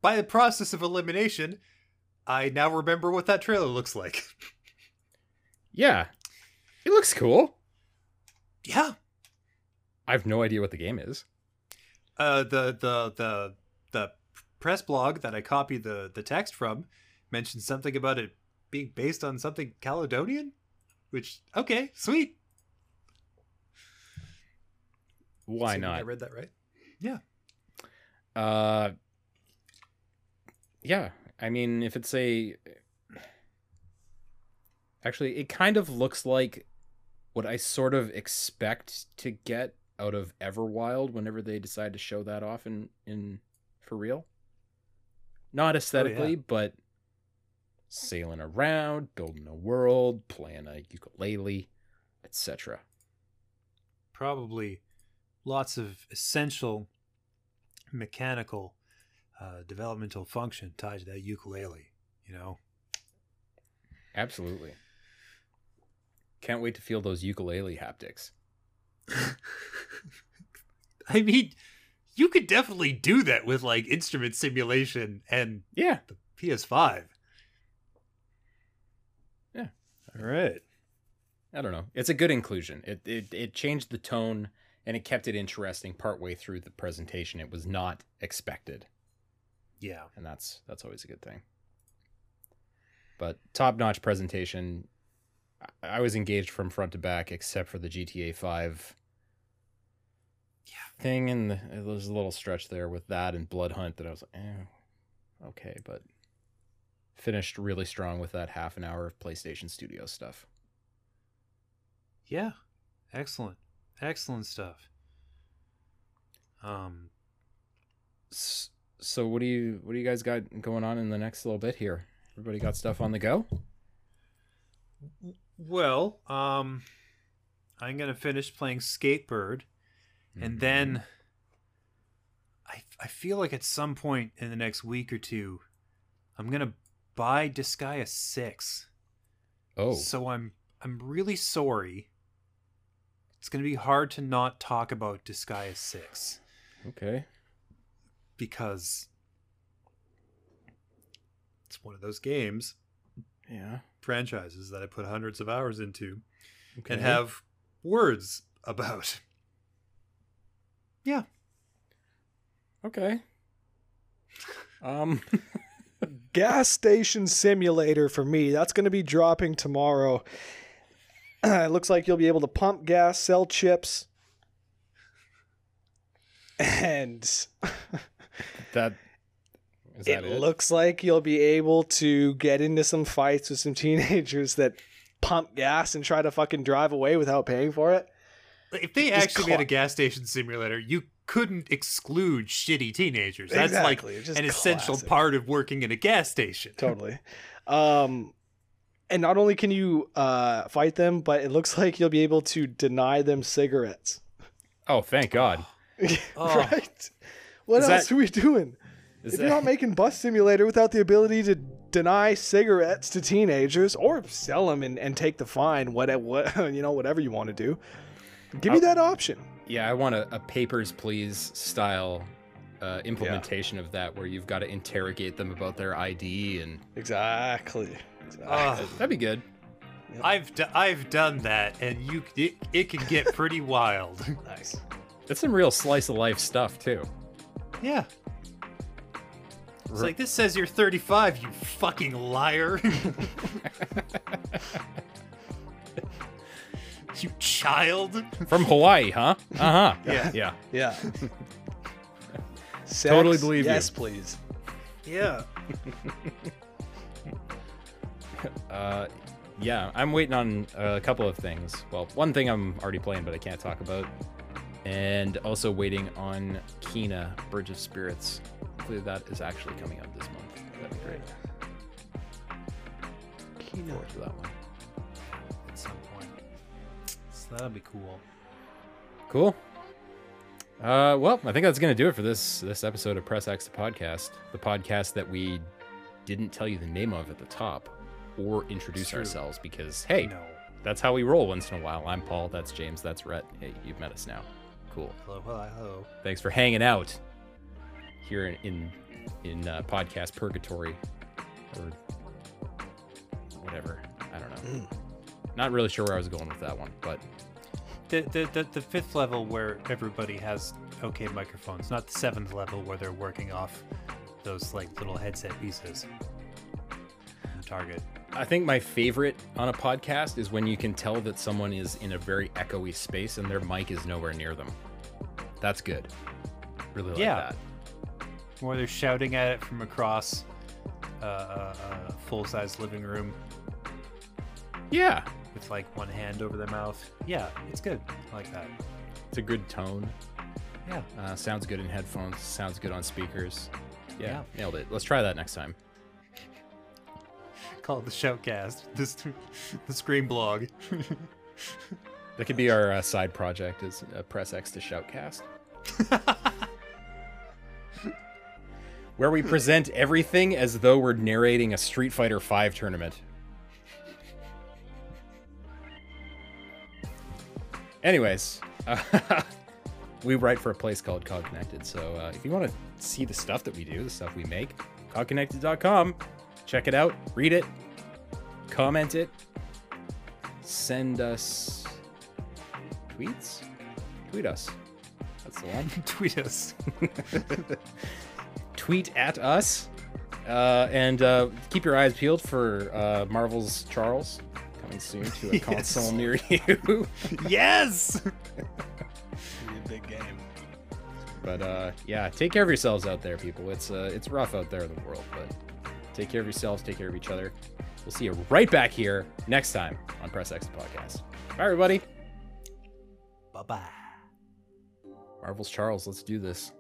By the process of elimination, I now remember what that trailer looks like. Yeah. It looks cool. Yeah. I have no idea what the game is. Uh, the the the the press blog that I copied the, the text from mentioned something about it being based on something Caledonian, which, okay, sweet. Why so not? I read that right. Yeah. Uh... Yeah, I mean, if it's a... Actually, it kind of looks like what I sort of expect to get out of Everwild whenever they decide to show that off in, in for real. Not aesthetically, oh, yeah. but sailing around, building a world, playing a ukulele, et cetera. Probably lots of essential mechanical Uh, developmental function tied to that ukulele, you know? Absolutely. Can't wait to feel those ukulele haptics. I mean, you could definitely do that with, like, instrument simulation and yeah, the P S five. Yeah. All right. I don't know. It's a good inclusion. It it, it changed the tone, and it kept it interesting partway through the presentation. It was not expected. Yeah. And that's that's always a good thing. But top-notch presentation. I, I was engaged from front to back, except for the G T A five yeah. thing. And the, there was a little stretch there with that and Bloodhunt that I was like, eh, okay. But finished really strong with that half an hour of PlayStation Studio stuff. Yeah. Excellent. Excellent stuff. Um... S- So what do you what do you guys got going on in the next little bit here? Everybody got stuff on the go? Well, um, I'm gonna finish playing Skatebird, and mm-hmm. then I I feel like at some point in the next week or two, I'm gonna buy Disgaea six. Oh, so I'm I'm really sorry. It's gonna be hard to not talk about Disgaea six. Okay. Because it's one of those games, yeah, franchises that I put hundreds of hours into okay. and have words about. Yeah. Okay. Um, Gas Station Simulator for me. That's going to be dropping tomorrow. It looks like you'll be able to pump gas, sell chips, and... That, is that it, it looks like you'll be able to get into some fights with some teenagers that pump gas and try to fucking drive away without paying for it. If they just actually caught. made a Gas Station Simulator, you couldn't exclude shitty teenagers. That's exactly. like just an classic. essential part of working in a gas station. Totally. Um, and not only can you uh, fight them, but it looks like you'll be able to deny them cigarettes. Oh, thank God. Oh. Right? What is else that, are we doing? Is if that... you're not making Bus Simulator without the ability to deny cigarettes to teenagers or sell them and, and take the fine, what, what, you know, whatever you want to do, give me I'll, that option. Yeah, I want a, a Papers, Please style uh, implementation yeah. of that, where you've got to interrogate them about their I D and exactly. exactly. Uh, That'd be good. Yep. I've d I've done that, and you it, it can get pretty wild. Nice. That's some real slice of life stuff too. Yeah. It's like, this says you're thirty-five, you fucking liar. You child. From Hawaii, huh? Uh-huh. Yeah. Yeah. Yeah. Sex, totally believe yes, you. Yes, please. Yeah. uh, yeah, I'm waiting on a couple of things. Well, one thing I'm already playing, but I can't talk about. And also waiting on Kena, Bridge of Spirits. Hopefully that is actually coming out this month. That'd be great. Kena. Forward to that one. At some point. So that'll be cool. Cool. Uh, well, I think that's going to do it for this this episode of Press X, the podcast. The podcast that we didn't tell you the name of at the top or introduce ourselves because, hey, no. that's how we roll once in a while. I'm Paul. That's James. That's Rhett. Hey, you've met us now. Cool. Hello, hello, hello. Thanks for hanging out here in in, in uh, podcast purgatory or whatever. I don't know. Mm. Not really sure where I was going with that one, but the the the, the fifth level where everybody has okay microphones, not the seventh level where they're working off those like little headset pieces. Target. I think my favorite on a podcast is when you can tell that someone is in a very echoey space and their mic is nowhere near them. That's good. Really like yeah. that. Or they're shouting at it from across uh, a full-size living room. Yeah. With like one hand over their mouth. Yeah, it's good. I like that. It's a good tone. Yeah. Uh, sounds good in headphones. Sounds good on speakers. Yeah, yeah. Nailed it. Let's try that next time. Called the Shoutcast, this the Scream blog. That could be our uh, side project, is uh, Press X to Shoutcast, where we present everything as though we're narrating a Street Fighter five tournament. Anyways, uh, we write for a place called Cog Connected, so uh, if you want to see the stuff that we do, the stuff we make, cog connected dot com. Check it out, read it, comment it, send us tweets? Tweet us. That's the one. Tweet us. Tweet at us. Uh, and uh, keep your eyes peeled for uh, Marvel's Charles coming soon to a yes. console near you. Yes! Be a big game. But uh, yeah, take care of yourselves out there, people. It's, uh, it's rough out there in the world, but... take care of yourselves. Take care of each other. We'll see you right back here next time on Press X Podcast. Bye, everybody. Bye-bye. Marvel's Charles, let's do this.